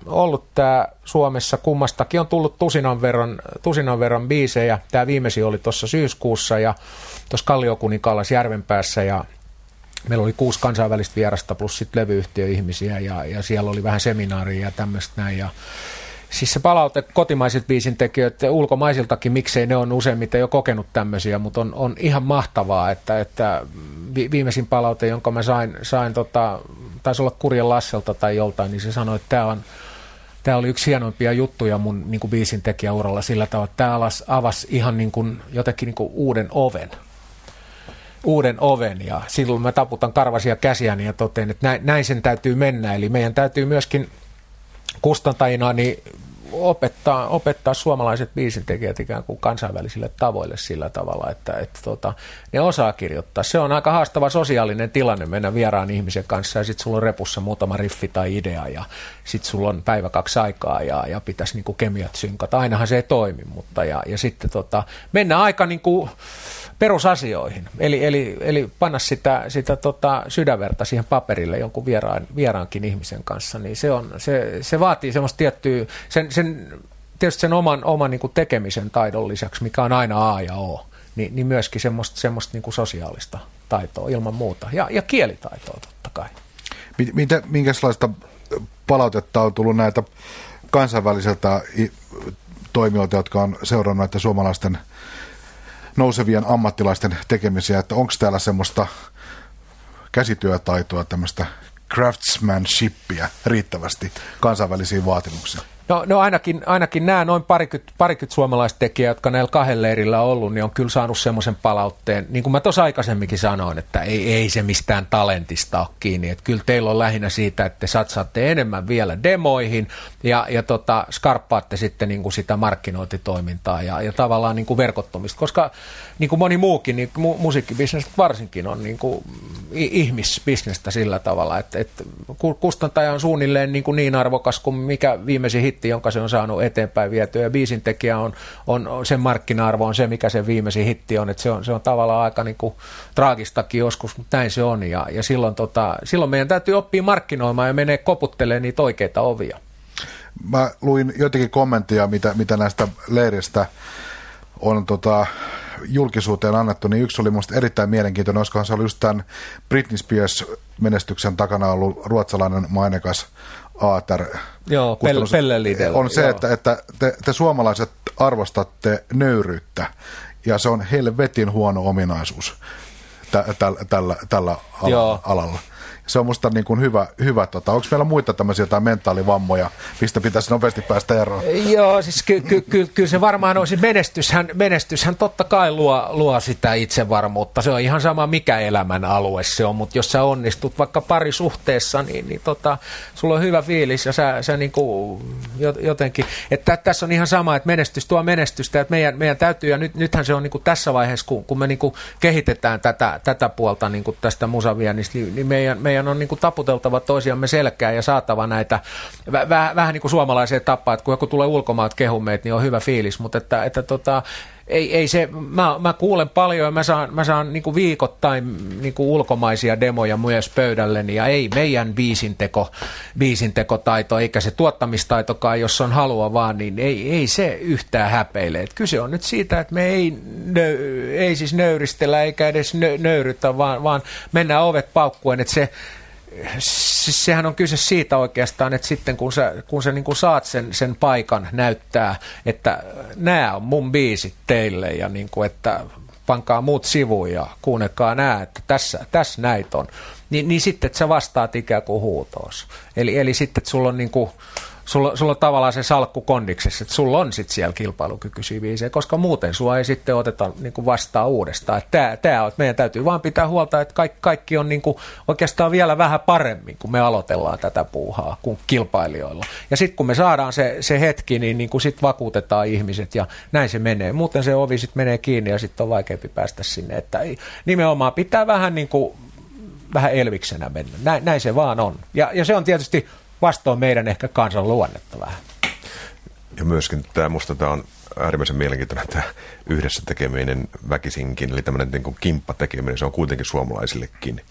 ollut tää Suomessa, kummastakin on tullut tusinan verran biisejä. Tämä viimeisin oli tuossa syyskuussa ja tuossa Kalliokuninkaalla Järvenpäässä ja meillä oli 6 kansainvälistä vierasta plus sitten levyyhtiöihmisiä ja siellä oli vähän seminaaria ja tämmöistä näin. Ja siis se palaute kotimaiset biisintekijät ulkomaisiltakin, miksei ne on useimmiten jo kokenut tämmöisiä, mutta on ihan mahtavaa, että viimeisin palaute, jonka mä sain taisi olla Kurjen Lasselta tai joltain, niin se sanoi, että tämä oli yksi hienoimpia juttuja mun niin kuin biisintekijäuralla sillä tavalla, että tämä avasi ihan niin kuin, jotenkin niin kuin uuden oven ja silloin mä taputan karvaisia käsiäni ja totean, että näin sen täytyy mennä. Eli meidän täytyy myöskin kustantajina niin opettaa suomalaiset biisintekijät ikään kuin kansainvälisille tavoille sillä tavalla, että ne osaa kirjoittaa. Se on aika haastava sosiaalinen tilanne mennä vieraan ihmisen kanssa ja sitten sulla on repussa muutama riffi tai idea ja sitten sulla on 1-2 aikaa ja pitäisi niinku kemiat synkata. Ainahan se ei toimi, mutta ja sitten mennään aika niinku perusasioihin. Eli panna sitä sydänverta siihen paperille jonkun vieraankin ihmisen kanssa, niin se vaatii semmoista tiettyä, sen oman niin kuin tekemisen taidon lisäksi, mikä on aina A ja O, niin myöskin semmoista niin kuin sosiaalista taitoa ilman muuta ja kielitaitoa totta kai. Minkälaista palautetta on tullut näitä kansainvälisiltä toimijoilta, jotka on seurannut näitä suomalaisten nousevien ammattilaisten tekemisiä, että onko täällä semmoista käsityötaitoa, tämmöistä craftsmanshipia riittävästi kansainvälisiin vaatimuksiin? No ainakin nämä noin parikymmentä suomalaistekijää, jotka näillä kahden leirillä on ollut, niin on kyllä saanut semmoisen palautteen. Niin kuin mä tuossa aikaisemminkin sanoin, että ei se mistään talentista ole kiinni. Että kyllä teillä on lähinnä siitä, että te satsaatte enemmän vielä demoihin ja skarppaatte sitten niin kuin sitä markkinointitoimintaa ja tavallaan niin kuin verkottumista. Koska niin kuin moni muukin, niin musiikkibisnes varsinkin on niin kuin ihmisbisnestä sillä tavalla, että kustantaja on suunnilleen niin arvokas kuin mikä viimeisin hitti, jonka se on saanut eteenpäin vietyä, ja biisintekijä on sen markkina-arvo on se, mikä se viimeisin hitti on, että se on tavallaan aika niin kuin traagistakin joskus, mutta näin se on, ja silloin meidän täytyy oppia markkinoimaan ja menee koputtelemaan niitä oikeita ovia. Mä luin joitakin kommentteja, mitä näistä leiristä on julkisuuteen annettu, niin yksi oli minusta erittäin mielenkiintoinen, olisikohan se oli just tämän Britney Spears-menestyksen takana ollut ruotsalainen mainekas aater. Joo, Pelle Lideli. On se, joo. Että te suomalaiset arvostatte nöyryyttä, ja se on helvetin huono ominaisuus tällä alalla. Se on musta niin kuin hyvä. Onko meillä muita tämmöisiä jotain mentaalivammoja, mistä pitäisi nopeasti päästä eroon? Joo, siis kyllä se varmaan on. Siis menestyshän totta kai luo sitä itsevarmuutta. Se on ihan sama, mikä elämän alue se on, mutta jos sä onnistut vaikka parisuhteessa, niin sulla on hyvä fiilis ja sä niin kuin jotenkin. Että tässä on ihan sama, että menestys tuo menestystä, että meidän täytyy, ja nythän se on niin kuin tässä vaiheessa, kun me niin kuin kehitetään tätä puolta niin kuin tästä musaviennistä, niin meidän on niin kuin taputeltava toisiamme selkään ja saatava näitä vähän niin kuin suomalaiseen tapaan, että kun joku tulee ulkomaat kehun meitä, niin on hyvä fiilis, mutta että ei se, mä kuulen paljon ja mä saan niin kuin viikoittain niin kuin ulkomaisia demoja myös pöydälleni, ja ei meidän biisintekotaito eikä se tuottamistaitokaan, jos on halua vaan, niin ei se yhtään häpeile. Et kyse on nyt siitä, että me ei siis nöyristellä eikä edes nöyrytä, vaan mennään ovet paukkuen, että sehän on kyse siitä oikeastaan, että sitten kun sä niin kuin saat sen paikan näyttää, että nämä on mun biisit teille ja niin kuin, että pankaa muut sivuun ja kuunnelkaa nämä, että tässä näitä on, niin sitten että sä vastaat ikään kuin huutoos. Eli sitten että sulla on niin kuin, sulla on tavallaan se salkku kondiksessa, että sulla on sitten siellä kilpailukykyisiä biisejä, koska muuten sua ei sitten oteta niinku vastaan uudestaan. Meidän täytyy vaan pitää huolta, että kaikki on niinku oikeastaan vielä vähän paremmin, kun me aloitellaan tätä puuhaa kuin kilpailijoilla. Ja sitten kun me saadaan se hetki, niin niinku sitten vakuutetaan ihmiset ja näin se menee. Muuten se ovi sitten menee kiinni ja sitten on vaikeampi päästä sinne. Että ei, nimenomaan pitää vähän elviksenä mennä. Näin se vaan on. Ja se on tietysti vastoin meidän ehkä kansan luonnetta vähän. Ja myöskin tämä on äärimmäisen mielenkiintoinen tämä yhdessä tekeminen väkisinkin, eli tämmöinen niin kuin kimppatekeminen, se on kuitenkin suomalaisillekin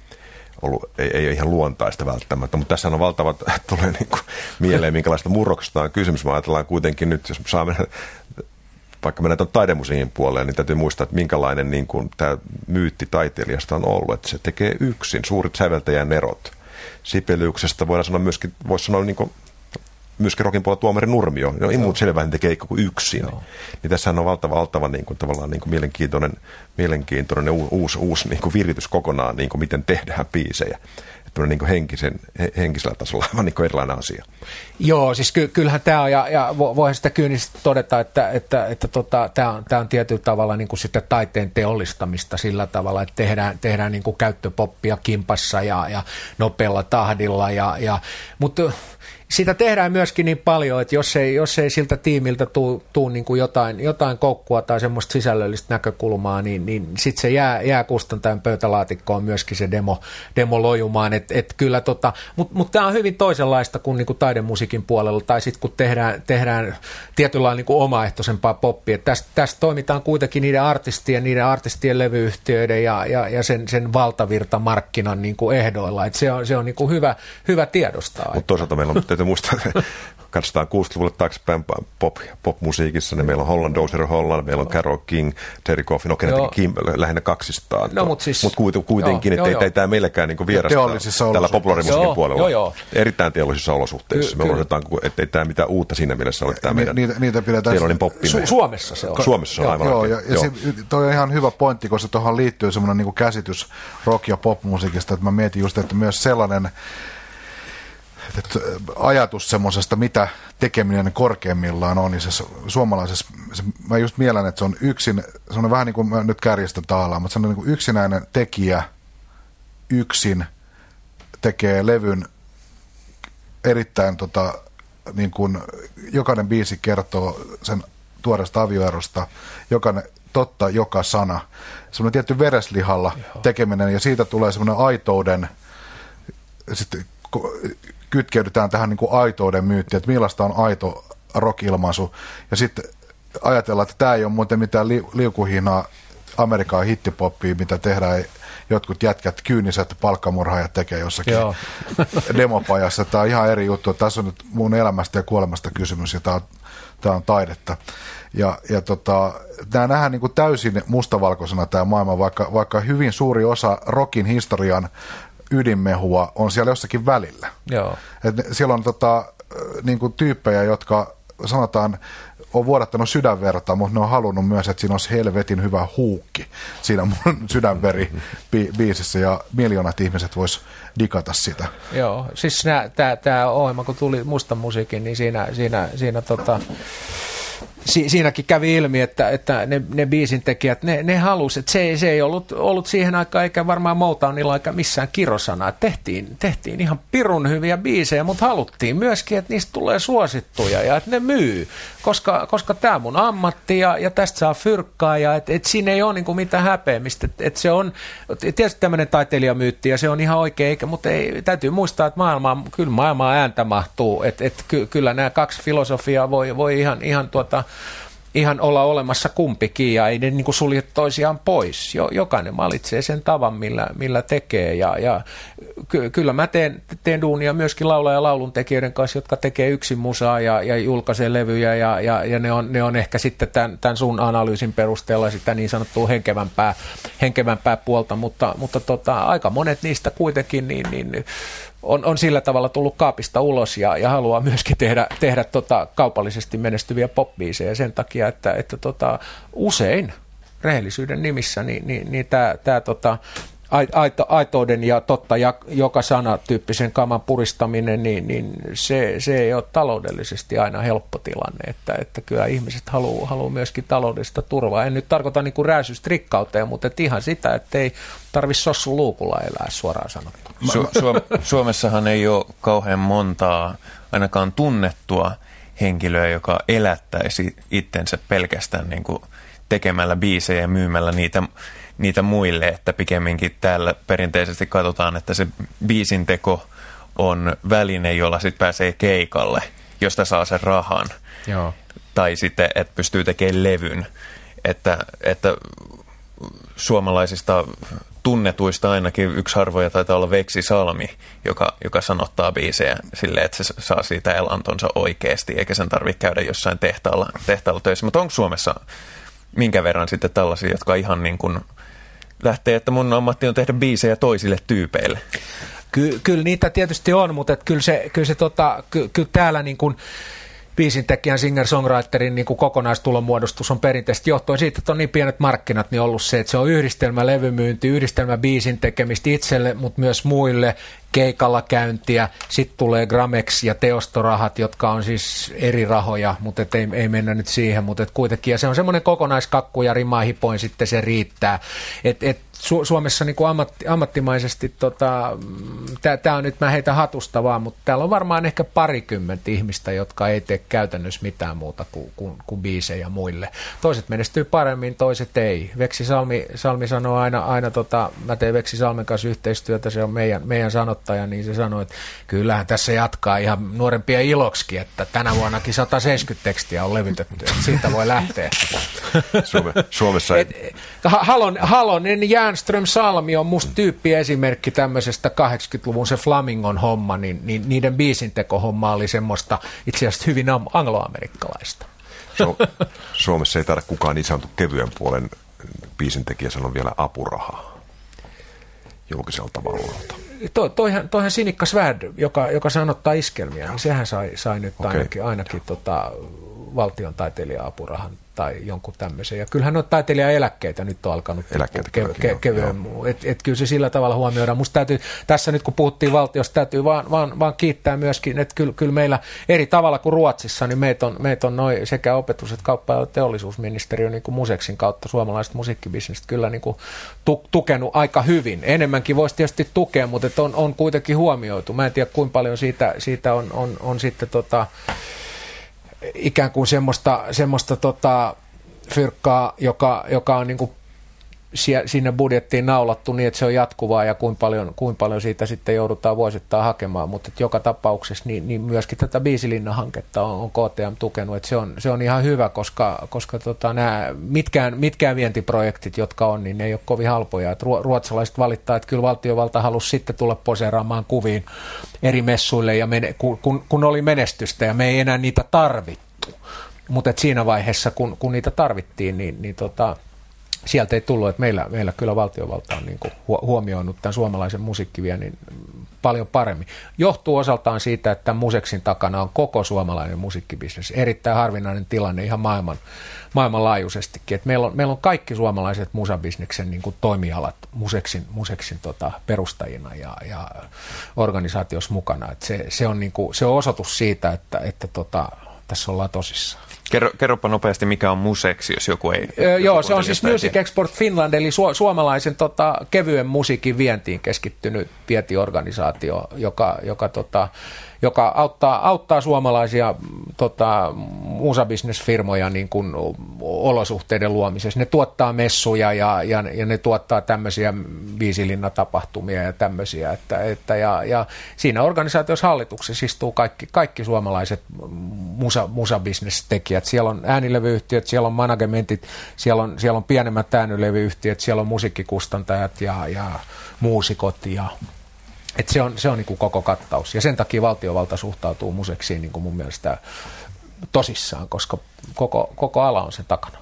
ollut, ei ole ihan luontaista välttämättä, mutta tässä on valtava, tulee niin kuin mieleen, minkälaista murroksesta on kysymys. Me ajatellaan kuitenkin nyt, jos saa mennä, vaikka mennään tuon taidemusiikin puoleen, niin täytyy muistaa, että minkälainen niin kuin tämä myytti taiteilijasta on ollut, että se tekee yksin, suurit säveltäjän erot. Sipeliuksestä voidaan sanoa myöskin, voisi sanoa niin kuin myöskin rokin puolella Tuomari Nurmio, no ei muut selvähän tekee ikään kuin yksin. Niin tässähän on valtava niin kuin, tavallaan niin kuin mielenkiintoinen uusi niin kuin viritys kokonaan, niin kuin miten tehdään biisejä. Tuolla niin henkisellä tasolla aivan niin erilainen asia. Joo, siis kyllähän tämä on, ja voihan sitä kyynisesti todeta, että tämä on tietyllä tavalla niin kuin sitä taiteen teollistamista sillä tavalla, että tehdään niin kuin käyttöpoppia kimpassa ja nopealla tahdilla, mutta sitä tehdään myöskin niin paljon, että jos ei siltä tiimiltä tule niin kuin jotain koukkua tai semmoista sisällöllistä näkökulmaa, niin sitten se jää kustantajan pöytälaatikkoon myöskin se demo lojumaan. Et kyllä mutta tämä on hyvin toisenlaista kuin niinku taidemusiikin puolella tai sitten kun tehdään tietynlailla niinku omaehtoisempaa poppia. Tässä toimitaan kuitenkin niiden artistien levyyhtiöiden ja sen valtavirtamarkkinan niinku ehdoilla. Et se on niinku hyvä tiedostaa. Mutta toisaalta meillä on, täytyy muistaa, katsotaan 60-luvulle taaksepäin popmusiikissa, niin meillä on Holland, Dozier Holland, meillä on Carole King, Terry Coffin, okei, lähinnä 200. No, mutta kuitenkin, ettei tämä meilläkään niinku vierasta tällä populaarimusiikin puolella. Joo. Erittäin teollisissa olosuhteissa. Me luotetaan, ettei tämä mitään uutta siinä mielessä ole tämä meidän teollinen poppi. Suomessa se on. Suomessa on aivan oikein. Toi on ihan hyvä pointti, koska tuohon liittyy semmoinen niinku käsitys rock- ja popmusiikista, että mä mietin just, että myös sellainen ajatus semmoisesta, mitä tekeminen korkeimmillaan on, niin se suomalaisessa, mä just mielen, että se on yksin, se on vähän niin kuin mä nyt kärjestän taalaan, mutta se on niin kuin yksinäinen tekijä yksin tekee levyn erittäin, niin kuin jokainen biisi kertoo sen tuoresta avioerosta, jokainen totta joka sana, semmoinen tietty vereslihalla tekeminen ja siitä tulee semmoinen aitouden, sitten kytkeydytään tähän niin kuin aitouden myyttiin, että millaista on aito rock-ilmaisu. Ja sitten ajatellaan, että tämä ei ole muuten mitään liukuhihnaa Amerikan hittipoppia, mitä tehdään jotkut jätkät, kyyniset palkkamurhaajat tekee jossakin demopajassa. Tämä on ihan eri juttu. Tässä on nyt mun elämästä ja kuolemasta kysymys, ja tämä on taidetta. Nämä nähdään niin kuin täysin mustavalkoisena tämä maailma, vaikka hyvin suuri osa rockin historian ydinmehua on siellä jossakin välillä. Joo. Siellä on niin kuin tyyppejä, jotka sanotaan on vuodattanut sydänverta, mutta ne on halunnut myös, että siinä olisi helvetin hyvä huukki siinä mun sydänveri biisissä ja miljoonat ihmiset vois digata sitä. Joo, siis tämä ohjelma, kun tuli mustan musiikin, niin siinäkin kävi ilmi, että ne biisintekijät, ne halusi, että se ei ollut siihen aikaan, eikä varmaan Motownilla aika missään kirosanaa. Tehtiin ihan pirun hyviä biisejä, mutta haluttiin myöskin, että niistä tulee suosittuja ja että ne myy, koska tämä mun ammatti ja tästä saa fyrkkaa ja että siinä ei ole niinku mitään häpeämistä. Että se on tietysti tämmöinen taiteilijamyytti ja se on ihan oikein, mutta täytyy muistaa, että maailmaa ääntä mahtuu. Että kyllä nämä kaksi filosofiaa voi ihan olla olemassa kumpikin ja ei ne niin kuin sulje toisiaan pois. Jokainen valitsee sen tavan, millä tekee. Ja kyllä mä teen duunia myöskin laulaja- ja lauluntekijöiden kanssa, jotka tekee yksin musaa ja julkaisee levyjä. Ja ne on ehkä sitten tämän sun analyysin perusteella sitä niin sanottua henkevämpää puolta, mutta aika monet niistä kuitenkin niin on sillä tavalla tullut kaapista ulos ja haluaa myöskin tehdä kaupallisesti menestyviä pop-biisejä sen takia, että usein rehellisyyden nimissä niin tämä aitouden ja totta joka sana tyyppisen kaman puristaminen, niin se ei ole taloudellisesti aina helppo tilanne, että kyllä ihmiset haluaa myöskin taloudellista turvaa. En nyt tarkoita niin kuin rääsystrikkauteen, mutta ihan sitä, että ei tarvitse sossu luukulla elää suoraan sanottuna. Suomessahan ei ole kauhean montaa ainakaan tunnettua henkilöä, joka elättäisi itsensä pelkästään niin kuin tekemällä biisejä ja myymällä niitä muille, että pikemminkin täällä perinteisesti katsotaan, että se biisinteko on väline, jolla sitten pääsee keikalle, josta saa sen rahan. Joo. Tai sitten, että pystyy tekemään levyn, että suomalaisista tunnetuista ainakin yksi harvoja taitaa olla Veksi Salmi, joka sanottaa biisejä silleen, että se saa siitä elantonsa oikeasti, eikä sen tarvitse käydä jossain tehtaalla töissä. Mutta onko Suomessa minkä verran sitten tällaisia, jotka ihan niin kuin lähtee, että mun ammatti on tehdä biisejä toisille tyypeille? Kyllä niitä tietysti on, mutta kyllä täällä niin kuin biisintekijän, singer-songwriterin niin kuin kokonaistulon muodostus on perinteisesti johtuen siitä, että on niin pienet markkinat niin ollut se, että se on yhdistelmä levymyynti, yhdistelmä biisin tekemistä itselle, mutta myös muille keikalla käyntiä, sitten tulee Gramex ja Teostorahat, jotka on siis eri rahoja, mutta ei mennä nyt siihen, mutta kuitenkin. Ja se on semmoinen kokonaiskakku ja rimaa hipoin sitten se riittää. Suomessa niin kuin ammattimaisesti, tämä on nyt, mä heitän hatusta vaan, mutta täällä on varmaan ehkä 20 ihmistä, jotka ei tee käytännössä mitään muuta kuin biisejä muille. Toiset menestyy paremmin, toiset ei. Veksi Salmi sanoo aina, mä teen Veksi Salmen kanssa yhteistyötä, se on meidän sanottaja, niin se sanoo, että kyllähän tässä jatkaa ihan nuorempia iloksikin, että tänä vuonnakin 170 tekstiä on levitetty, siitä voi lähteä. Suomessa ei. Halonen Jernström-Salmi on musta tyyppiesimerkki tämmöisestä 80-luvun se Flamingon homma, niin niiden biisintekohomma oli semmoista itse asiassa hyvin angloamerikkalaista. Suomessa ei taida kukaan niin sanottu kevyen puolen biisintekijä sanon vielä apurahaa julkisella tavalla. Toihan Sinikka Svärd, joka sanottaa iskelmiä, niin sehän sai nyt ainakin valtion taiteilija-apurahan tai jonkun tämmöisen. Ja kyllähän on taiteilijaeläkkeitä nyt on alkanut kevyen. Että kyllä se sillä tavalla huomioidaan. Musta täytyy, tässä nyt kun puhuttiin valtiosta, täytyy vaan kiittää myöskin, että kyllä meillä eri tavalla kuin Ruotsissa, niin meitä on noi sekä opetus- että kauppa- ja teollisuusministeriö niin kuin Museksin kautta suomalaiset musiikkibisneset kyllä niin kuin tukenut aika hyvin. Enemmänkin voisi tietysti tukea, mutta että on kuitenkin huomioitu. Mä en tiedä, kuinka paljon siitä on sitten ikään kuin semmoista fyrkkaa, joka on niin kuin sinne budjettiin naulattu niin, että se on jatkuvaa ja kuinka paljon siitä sitten joudutaan vuosittain hakemaan, mutta joka tapauksessa niin myöskin tätä Biisilinna-hanketta on KTM tukenut, että se on ihan hyvä, koska nämä mitkään vientiprojektit, jotka on, niin ne ei ole kovin halpoja. Et ruotsalaiset valittaa, että kyllä valtiovalta halusi sitten tulla poseeraamaan kuviin eri messuille, ja kun oli menestystä ja me ei enää niitä tarvittu, mutta siinä vaiheessa, kun niitä tarvittiin, niin sieltä ei tullut, että meillä kyllä valtiovalta on niin kuin huomioinut tämän suomalaisen musiikkiviennin paljon paremmin. Johtuu osaltaan siitä, että Museksin takana on koko suomalainen musiikkibisnes. Erittäin harvinainen tilanne ihan maailmanlaajuisestikin. Että meillä on kaikki suomalaiset musabisneksen niin kuin toimialat Museksin perustajina ja organisaatiossa mukana. Että se on osoitus siitä, että tässä ollaan tosissaan. Kerropa nopeasti, mikä on Museksi, jos joku ei... Joo, se on siis Music Export Finland, eli suomalaisen kevyen musiikin vientiin keskittynyt vientiorganisaatio, joka auttaa suomalaisia musabisnesfirmoja niin kuin olosuhteiden luomisessa. Ne tuottaa messuja ja ne tuottaa tämmöisiä Biisilinnatapahtumia ja tämmöisiä. Ja siinä organisaatiossa hallituksessa istuu kaikki suomalaiset musabisnestekijät. Siellä on äänilevyyhtiöt, siellä on managementit, siellä on pienemmät äänilevyyhtiöt, siellä on musiikkikustantajat ja muusikot ja... Että se on niin kuin koko kattaus, ja sen takia valtiovalta suhtautuu Museksiin niin kuin mun mielestä tosissaan, koska koko ala on sen takana.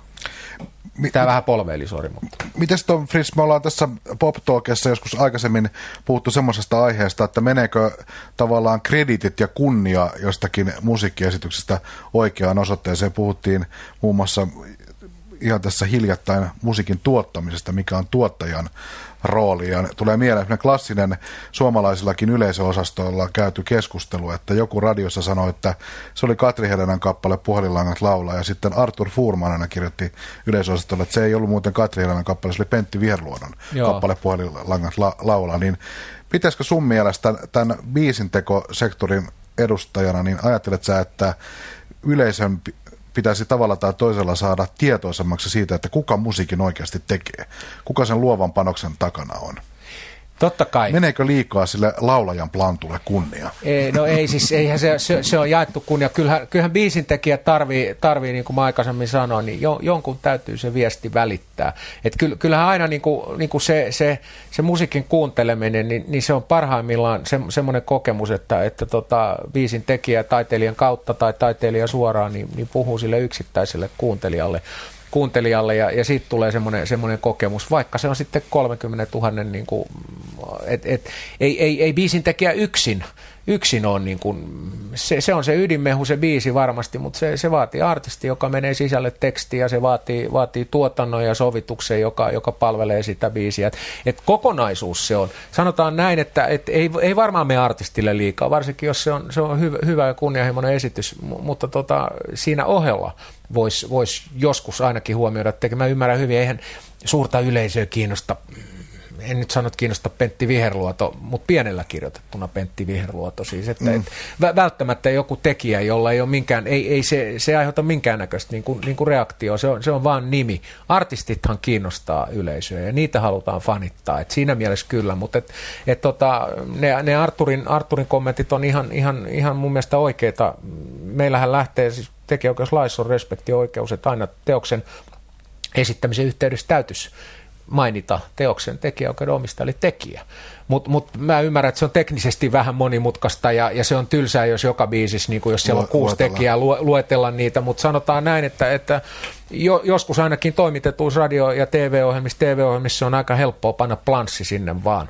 Tämä vähän polveili, sori. Mutta. Mites Tom Frisk, me ollaan tässä pop-talkissa joskus aikaisemmin puhuttu semmoisesta aiheesta, että meneekö tavallaan kreditit ja kunnia jostakin musiikkiesityksestä oikeaan osoitteeseen. Puhuttiin muun muassa ihan tässä hiljattain musiikin tuottamisesta, mikä on tuottajan rooli. Ja tulee mieleen klassinen suomalaisillakin yleisöosastoilla käyty keskustelu, että joku radiossa sanoi, että se oli Katri Helenan kappale Puhelilangat laulaa, ja sitten Arthur Furman aina kirjoitti yleisöosastolla, että se ei ollut muuten Katri Helenan kappale, se oli Pentti Viherluodon kappale Puhelilangat laulaa. Niin pitäisikö sun mielestä tämän biisintekosektorin edustajana, niin ajattelet sä, että yleisön pitäisi tavalla tai toisella saada tietoisemmaksi siitä, että kuka musiikin oikeasti tekee, kuka sen luovan panoksen takana on? Totta kai. Meneekö liikaa sille laulajan plantulle kunnia? Eihän se on jaettu kunnia. Kyllähän biisintekijä tarvii, niin kuin mä aikaisemmin sanoin, niin jonkun täytyy se viesti välittää. Et kyllähän aina niin kuin se musiikin kuunteleminen, niin se on parhaimmillaan semmoinen kokemus, että biisintekijä taiteilijan kautta tai taiteilija suoraan niin puhuu sille yksittäiselle kuuntelijalle ja siitä tulee semmoinen kokemus, vaikka se on sitten 30 000, niin kuin, ei biisintekijä yksin yksin on niin kuin, se on se ydinmehu, se biisi varmasti, mutta se vaatii artisti, joka menee sisälle tekstiin, ja se vaatii tuotannon ja sovituksen, joka palvelee sitä biisiä. Et kokonaisuus se on. Sanotaan näin, että ei varmaan mene artistille liikaa, varsinkin jos se on hyvä ja kunnianhimoinen esitys, mutta siinä ohella voisi joskus ainakin huomioida, että mä ymmärrän hyvin, eihän suurta yleisöä kiinnosta. En nyt sano, että kiinnostaa Pentti Viherluoto, mutta pienellä kirjoitettuna Pentti Viherluoto siis. Että välttämättä joku tekijä, jolla ei ole minkään, ei se aiheuta minkäännäköistä niin kuin reaktioa, se on vaan nimi. Artistithan kiinnostaa yleisöä ja niitä halutaan fanittaa, et siinä mielessä kyllä, mutta ne Arturin kommentit on ihan mun mielestä oikeita. Meillähän lähtee, siis tekijäoikeuslaissa on respektioikeus, että aina teoksen esittämisen yhteydessä täytyisi mainita teoksen tekijäoikeuden omistaja, eli tekijä. Mutta mä ymmärrän, että se on teknisesti vähän monimutkaista ja se on tylsää, jos joka biisissä, niin jos siellä on kuusi tekijää, luetella niitä, mutta sanotaan näin, että joskus ainakin toimitetuissa radio- ja TV-ohjelmissa on aika helppoa panna planssi sinne vaan.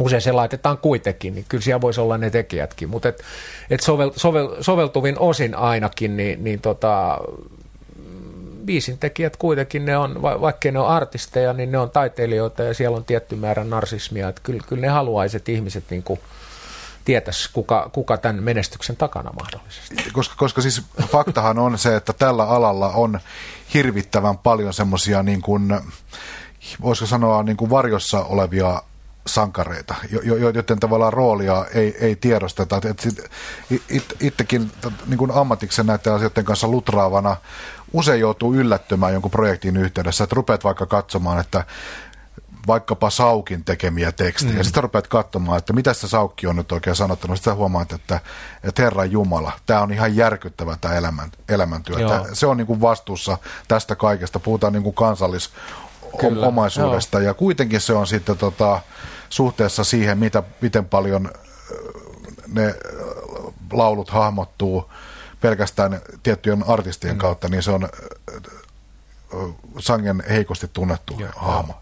Usein se laitetaan kuitenkin, niin kyllä siellä voisi olla ne tekijätkin, mutta soveltuvin osin ainakin, niin biisintekijät kuitenkin, ne on, vaikkei ne on artisteja, niin ne on taiteilijoita ja siellä on tietty määrä narsismia. Että kyllä ne haluaiset ihmiset niin kuin tietäisi, kuka tämän menestyksen takana mahdollisesti. Koska siis faktahan on se, että tällä alalla on hirvittävän paljon semmoisia, niin kuin, voisiko sanoa, niin kuin varjossa olevia sankareita, joten tavallaan roolia ei tiedosteta. Itsekin niin kuin ammatiksen näiden asioiden kanssa lutraavana usein joutuu yllättymään jonkun projektin yhteydessä, että rupeat vaikka katsomaan, että vaikkapa Saukin tekemiä tekstejä, ja sitten rupeat katsomaan, että mitä se Saukki on nyt oikein sanottanut, sitten huomaat, että Herran Jumala, tämä on ihan järkyttävä tämä elämäntyö. Se on niin kuin vastuussa tästä kaikesta, puhutaan niin kuin kansallisomaisuudesta, ja kuitenkin se on sitten suhteessa siihen, miten paljon ne laulut hahmottuu pelkästään tiettyjen artistien kautta, niin se on sangen heikosti tunnettu hahmo.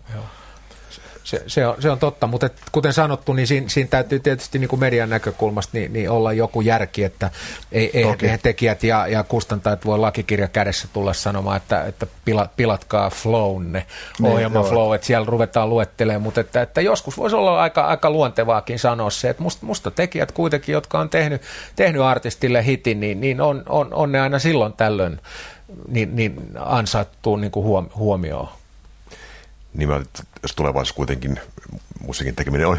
Se on totta, mutta kuten sanottu, niin siinä täytyy tietysti niin kuin median näkökulmasta niin olla joku järki, että ei tekijät ja kustantajat voi lakikirja kädessä tulla sanomaan, että pilatkaa flownne, ohjelma flow, että siellä ruvetaan luettelemaan, mutta että joskus voisi olla aika luontevaakin sanoa se, että musta tekijät kuitenkin, jotka on tehnyt artistille hitin, niin on ne aina silloin tällöin niin ansaittuun niin kuin huomioon. Niin mä, jos tulevaisuudessa kuitenkin musiikin tekeminen on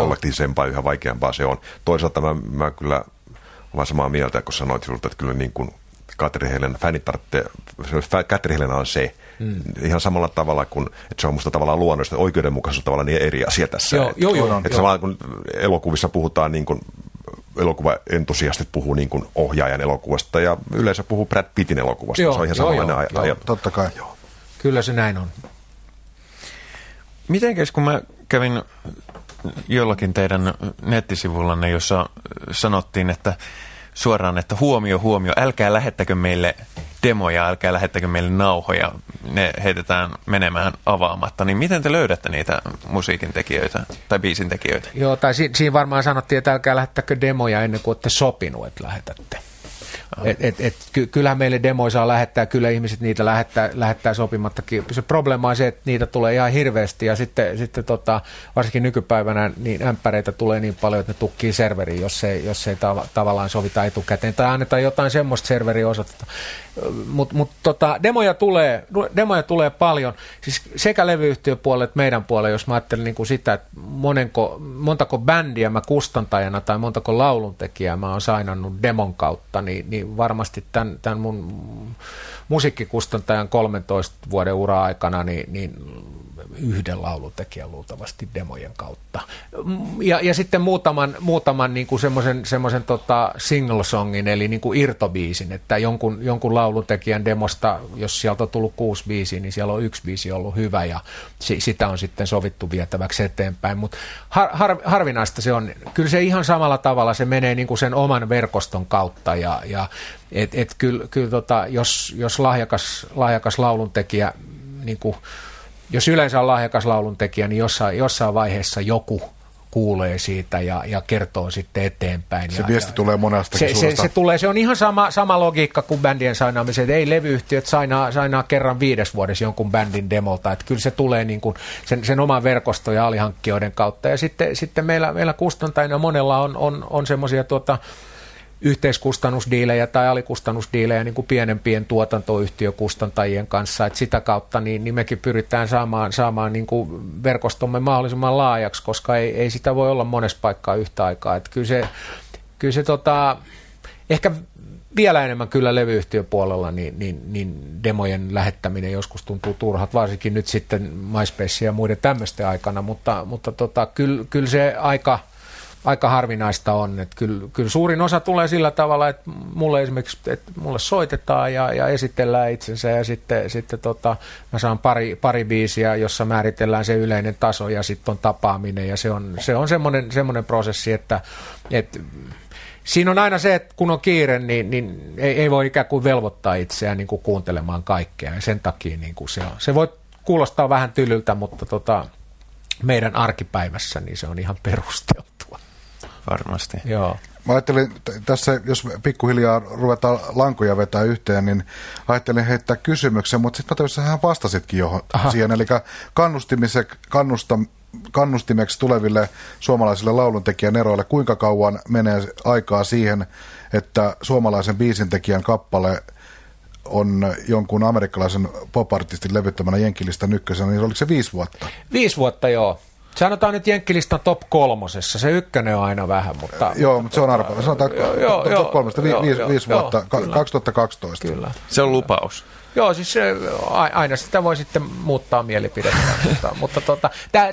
kollektiivisempaa, yhä vaikeampaa se on. Toisaalta mä kyllä olen samaa mieltä, kun sanoit sinulta, että kyllä niin kuin Katri Helena, fänit tarvitsee, Katri Helena on se ihan samalla tavalla kuin, että se on musta tavallaan luonnollista, oikeudenmukaisuus tavallaan niin eri asia tässä. Että samalla kun elokuvissa puhutaan niin kuin, elokuvaentusiastit puhuu niin kuin ohjaajan elokuvasta ja yleensä puhuu Brad Pittin elokuvasta, se on ihan samanlainen ajatus. Totta kai. Kyllä se näin on. Mitenkäs, kun mä kävin jollakin teidän nettisivullanne, jossa sanottiin, että suoraan, että huomio, älkää lähettäkö meille demoja, älkää lähettäkö meille nauhoja, ne heitetään menemään avaamatta, niin miten te löydätte niitä musiikintekijöitä tai biisintekijöitä? Joo, tai siinä varmaan sanottiin, että älkää lähettäkö demoja ennen kuin olette sopinut, että lähetätte. Kyllähän meille demoja saa lähettää, kyllä ihmiset niitä lähettää sopimattakin. Se probleema on se, että niitä tulee ihan hirveästi ja sitten varsinkin nykypäivänä niin ämpäreitä tulee niin paljon, että ne tukkii serveriin, jos ei tavallaan sovita etukäteen tai annetaan jotain semmoista serveriosatetta. Mutta demoja tulee paljon, siis sekä levyyhtiön puolelle että meidän puolelle, jos mä ajattelen niin kuin sitä, että montako bändiä mä kustantajana tai montako lauluntekijää mä oon sainannut demon kautta, niin varmasti tämän mun musiikkikustantajan 13 vuoden ura-aikana niin yhden laulutekijän luultavasti demojen kautta. Ja sitten muutaman niin kuin semmoisen single-songin, eli niin kuin irtobiisin, että jonkun laulutekijän demosta, jos sieltä on tullut 6 biisiä, niin siellä on 1 biisi ollut hyvä, ja sitä on sitten sovittu vietäväksi eteenpäin, mutta harvinaista se on. Kyllä se ihan samalla tavalla, se menee niin kuin sen oman verkoston kautta, ja kyllä, jos lahjakas lauluntekijä, niin kuin, jos yleensä on lahjakas lauluntekijä, niin jossain vaiheessa joku kuulee siitä ja kertoo sitten eteenpäin. Se viesti tulee monastakin suunnasta. Se on ihan sama logiikka kuin bändien sainaamiset. Ei levyyhtiöt sainaa kerran 5 vuodessa jonkun bändin demolta. Että kyllä se tulee niin kuin sen oman verkoston ja alihankkijoiden kautta. Ja sitten meillä kustantajina monella on semmoisia yhteiskustannusdiilejä tai alikustannusdiilejä niin kuin pienempien tuotantoyhtiökustantajien kanssa. Et sitä kautta niin mekin pyritään saamaan niin kuin verkostomme mahdollisimman laajaksi, koska ei sitä voi olla monessa paikkaa yhtä aikaa. Et kyllä se ehkä vielä enemmän kyllä levyyhtiöpuolella niin demojen lähettäminen joskus tuntuu turhat, varsinkin nyt sitten MySpace ja muiden tämmöisten aikana, mutta kyllä se aika harvinaista on, että kyllä suurin osa tulee sillä tavalla, että mulle esimerkiksi että mulle soitetaan ja esitellään itsensä ja sitten mä saan pari biisiä, jossa määritellään se yleinen taso ja sitten on tapaaminen ja se on semmoinen prosessi, että siinä on aina se, että kun on kiire, niin ei voi ikään kuin velvoittaa itseään niin kuin kuuntelemaan kaikkea ja sen takia niin kuin se voi kuulostaa vähän tylyltä, mutta meidän arkipäivässä niin se on ihan perusteltua. Varmasti. Joo. Mä ajattelin tässä, jos pikkuhiljaa ruvetaan lankoja vetää yhteen, niin ajattelin heittää kysymyksen, mutta sitten mä toivottavasti hän vastasitkin siihen, eli kannustimeksi tuleville suomalaisille lauluntekijän eroille, kuinka kauan menee aikaa siihen, että suomalaisen biisintekijän kappale on jonkun amerikkalaisen pop-artistin levyttämänä jenkkilistan ykkösenä, niin oliko se 5 vuotta? 5 vuotta, joo. Sanotaan nyt jenkkilistan top 3. Se ykkönen on aina vähän, mutta... Joo, mutta se on arpa. Sanotaan top 3, 5 vuotta, 2012. Kyllä. Se on lupaus. Joo, siis aina sitä voi sitten muuttaa mielipidettä. mutta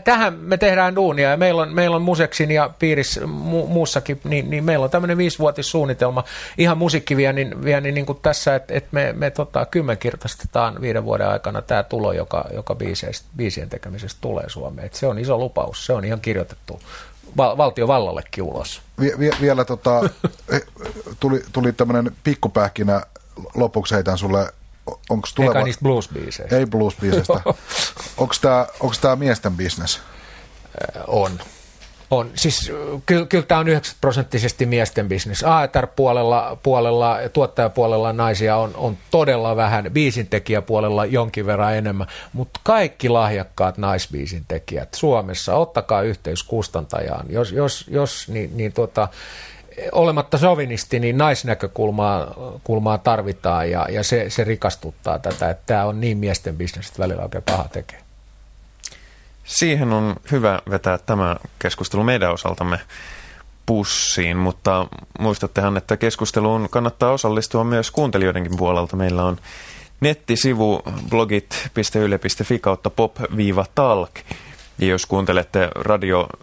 tähän me tehdään duunia ja meillä on Museksin ja piirissä muussakin, niin meillä on tämmöinen 5-vuotissuunnitelma ihan musiikkiviennin niin kuin tässä, että me 10-kertaistetaan 5 vuoden aikana tämä tulo, joka biisien tekemisestä tulee Suomeen. Et se on iso lupaus, se on ihan kirjoitettu valtiovallallekin ulos. Vielä tuli tämmöinen pikkupähkinä lopuksi heitän sulle. Eikä niistä blues-biiseistä. Ei blues-biiseistä. Onko tämä miesten bisnes? On. Siis kyllä tämä on 90% miesten bisnes. AETR-puolella ja tuottajapuolella naisia on todella vähän, biisintekijäpuolella jonkin verran enemmän, mutta kaikki lahjakkaat naisbiisintekijät Suomessa, ottakaa yhteys kustantajaan. Jos olematta sovinisti, niin naisnäkökulmaa tarvitaan ja se rikastuttaa tätä, että tämä on niin miesten bisnes, että välillä oikein paha tekee. Siihen on hyvä vetää tämä keskustelu meidän osaltamme pussiin, mutta muistattehan, että keskusteluun kannattaa osallistua myös kuuntelijoidenkin puolelta. Meillä on nettisivu blogit.yle.fi/pop-talk. Ja jos kuuntelette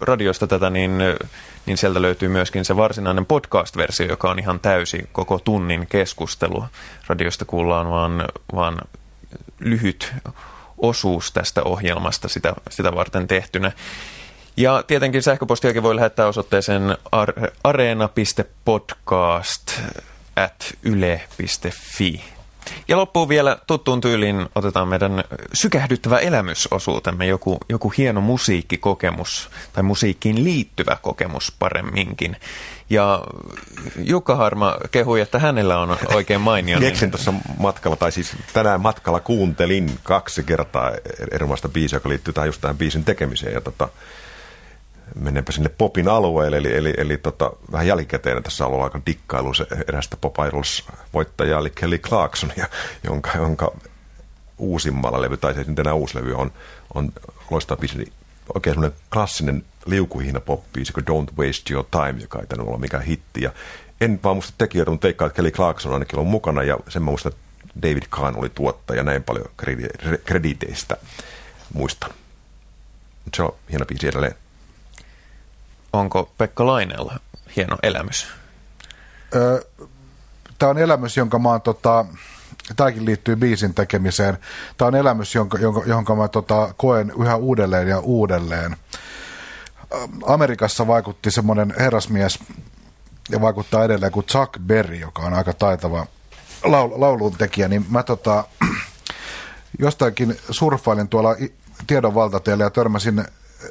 radiosta tätä, niin sieltä löytyy myöskin se varsinainen podcast-versio, joka on ihan täysi koko tunnin keskustelu. Radiosta kuullaan vaan lyhyt osuus tästä ohjelmasta sitä varten tehtynä. Ja tietenkin sähköpostiakin voi lähettää osoitteeseen areena.podcast@yle.fi. Ja loppuun vielä tuttuun tyyliin otetaan meidän sykähdyttävä elämysosuutemme, joku hieno musiikkikokemus tai musiikkiin liittyvä kokemus paremminkin. Ja Jukka Haarma kehui, että hänellä on oikein mainio. Keksin tuossa matkalla, tai siis tänään matkalla kuuntelin 2 kertaa erilaista biisiä, joka liittyy tähän just tähän biisin tekemiseen. Ja menenpä sinne popin alueelle, eli vähän jälkikäteen tässä on ollut aika dikkailu se erästä Pop Idols-voittajaa, eli Kelly Clarkson, jonka uusimmalla levy, tai se nyt enää uusi levy on loistava biisi, oikein semmoinen klassinen liukuhihna pop-biisi, kuin Don't Waste Your Time, joka ei tainnut olla mikään hitti, ja en vaan muista tekijöitä, mutta teikkaa, että Kelly Clarkson ainakin on mukana, ja sen mä muistan, että David Kahn oli tuottaja, näin paljon krediteistä muistan. Mutta se on hieno biisi edelleen. Onko Pekka Laineella hieno elämys? Tämä on elämys, jonka mä oon, tämäkin liittyy biisin tekemiseen. Tämä on elämys, jonka mä koen yhä uudelleen ja uudelleen. Amerikassa vaikutti semmoinen herrasmies, ja vaikuttaa edelleen, kuin Chuck Berry, joka on aika taitava lauluntekijä. Niin mä jostakin surffailin tuolla tiedon valtateellä ja törmäsin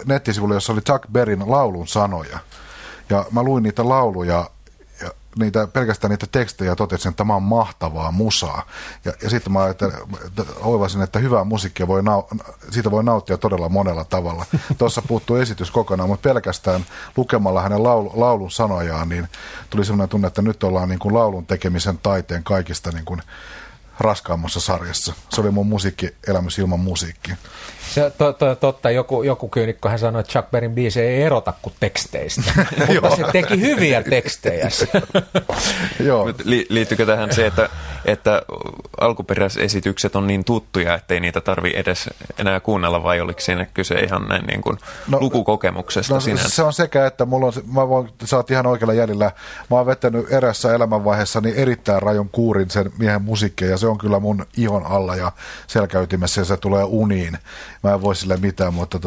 nettisivulle, jossa oli Chuck Berryn laulun sanoja. Ja mä luin niitä lauluja ja niitä, pelkästään niitä tekstejä, ja totesin, että tämä on mahtavaa musaa. Ja sitten mä oivasin, että hyvää musiikkia siitä voi nauttia todella monella tavalla. Tuossa puuttuu esitys kokonaan, mutta pelkästään lukemalla hänen laulun sanojaan, niin tuli sellainen tunne, että nyt ollaan niin kuin laulun tekemisen taiteen kaikista niin kuin raskaammassa sarjassa. Se oli mun musiikkielämys ilman musiikkia. Se on totta. Joku kyynikkohän sanoi, että Chuck Berryn biisi ei erota kuin teksteistä, mutta se teki hyviä tekstejä. Liittyykö tähän se, että alkuperäisesitykset on niin tuttuja, ettei niitä tarvitse edes enää kuunnella, vai oliko siinä kyse ihan näin niin kuin lukukokemuksesta? No, se on sekä, että sä oot ihan oikealla jäljellä. Mä oon vettänyt erässä elämänvaiheessani erittäin rajun kuurin sen miehen musiikkiin, ja se on kyllä mun ihon alla ja selkäytimessä, ja se tulee uniin. Mä en voi sille mitään, mutta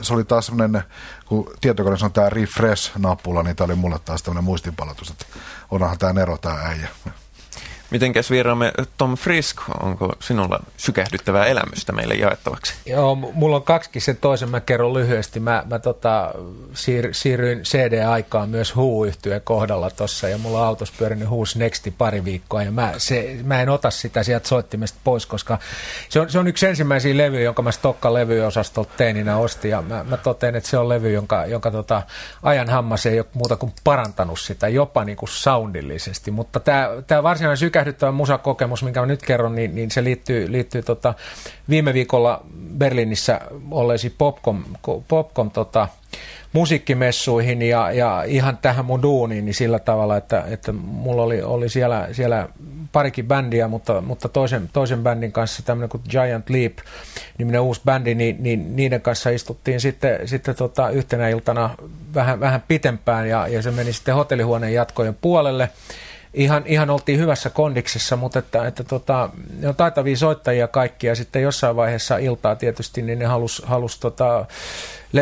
se oli taas semmoinen, kun tietokoneessa on tämä refresh-nappula, niin tämä oli mulle taas tämmöinen muistinpalautus, että onhan tämä ero, tämä äijä. Mitenkäs vieraamme Tom Frisk, onko sinulla sykähdyttävää elämystä meille jaettavaksi? Joo, mulla on kaksikin, sen toisen mä kerron lyhyesti. Mä siirryin CD-aikaan myös Who-yhtyeen kohdalla tossa, ja mulla on autossa pyörinyt Who's Nexti pari viikkoa, ja mä en ota sitä sieltä soittimesta pois, koska se on yksi ensimmäisiä levyjä, jonka mä Stokkan levyosastolta teininä ostin, ja mä totean, että se on levy, jonka ajan hammas ei ole muuta kuin parantanut sitä, jopa niin kuin soundillisesti, mutta tää varsinainen sykähdyttävä musakokemus, minkä mä nyt kerron, niin se liittyy viime viikolla Berliinissä olleisiin Popcom musiikkimessuihin ja ihan tähän mun duuniin niin sillä tavalla, että mulla oli siellä parikin bändiä, mutta toisen bändin kanssa, tämmöinen kuin Giant Leap niminen uusi bändi, niin niiden kanssa istuttiin sitten yhtenä iltana vähän pitempään ja se meni sitten hotellihuoneen jatkojen puolelle. Ihan oltiin hyvässä kondiksessa, mutta että ne on taitavia soittajia kaikki, ja sitten jossain vaiheessa iltaa tietysti niin ne halus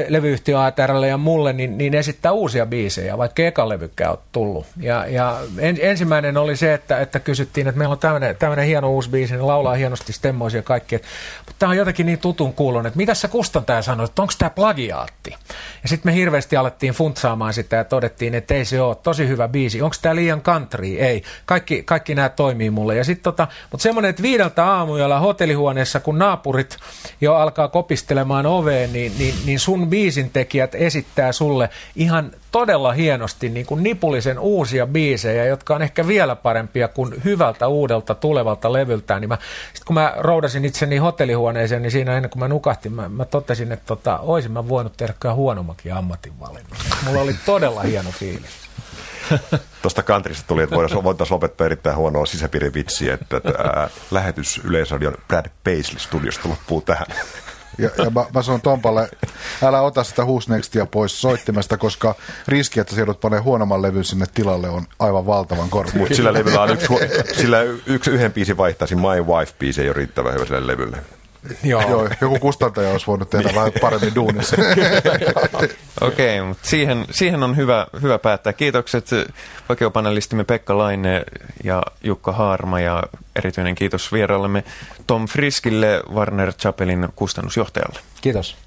levyyhtiö ATR:lle ja mulle niin esittää uusia biisejä, vaikka eka levykään on tullut. Ja ensimmäinen oli se, että kysyttiin, että meillä on tämmöinen hieno uusi biisi, ne laulaa hienosti stemmoisia kaikki, mutta tämä on jotenkin niin tutun kuulon, että mitä se kustantaja sanoi, että onko tämä plagiaatti? Ja sitten me hirveästi alettiin funtsaamaan sitä ja todettiin, että ei se ole, tosi hyvä biisi, onko tämä liian country? Ei, kaikki nämä toimii mulle. Ja sitten mutta semmoinen, että 5 aamuyöllä hotellihuoneessa, kun naapurit jo alkaa kopistelemaan oveen, niin sun biisintekijät esittää sulle ihan todella hienosti niin kuin nipullisen uusia biisejä, jotka on ehkä vielä parempia kuin hyvältä uudelta tulevalta levyltään. Niin sitten kun mä roudasin itseni hotellihuoneeseen, niin siinä ennen kuin mä nukahtin, mä totesin, että oisin mä voinut tehdä kyllä huonommakin ammatinvalinnan. Mulla oli todella hieno fiilis. Tuosta kantrista tuli, että voitaisiin lopettaa erittäin huonoa sisäpiirivitsiä, että lähetys Yleisradion Brad Paisley-studiosta loppuu tähän. Ja mä sanon Tompalle, älä ota sitä Huusnextia pois soittimesta, koska riski, että se joudut paneen huonomman levyn sinne tilalle, on aivan valtavan korkea. Mutta sillä levyllä on yhden biisin vaihtaisin, My Wife-biisi ei ole riittävän hyvä sille levylle. Joo, joku kustantaja olisi voinut tehdä vähän paremmin duunissa. Okei, mutta siihen on hyvä päättää. Kiitokset vakiopanelistimme Pekka Laine ja Jukka Haarma, ja erityinen kiitos vieraallemme Tom Friskille, Warner Chappellin kustannusjohtajalle. Kiitos.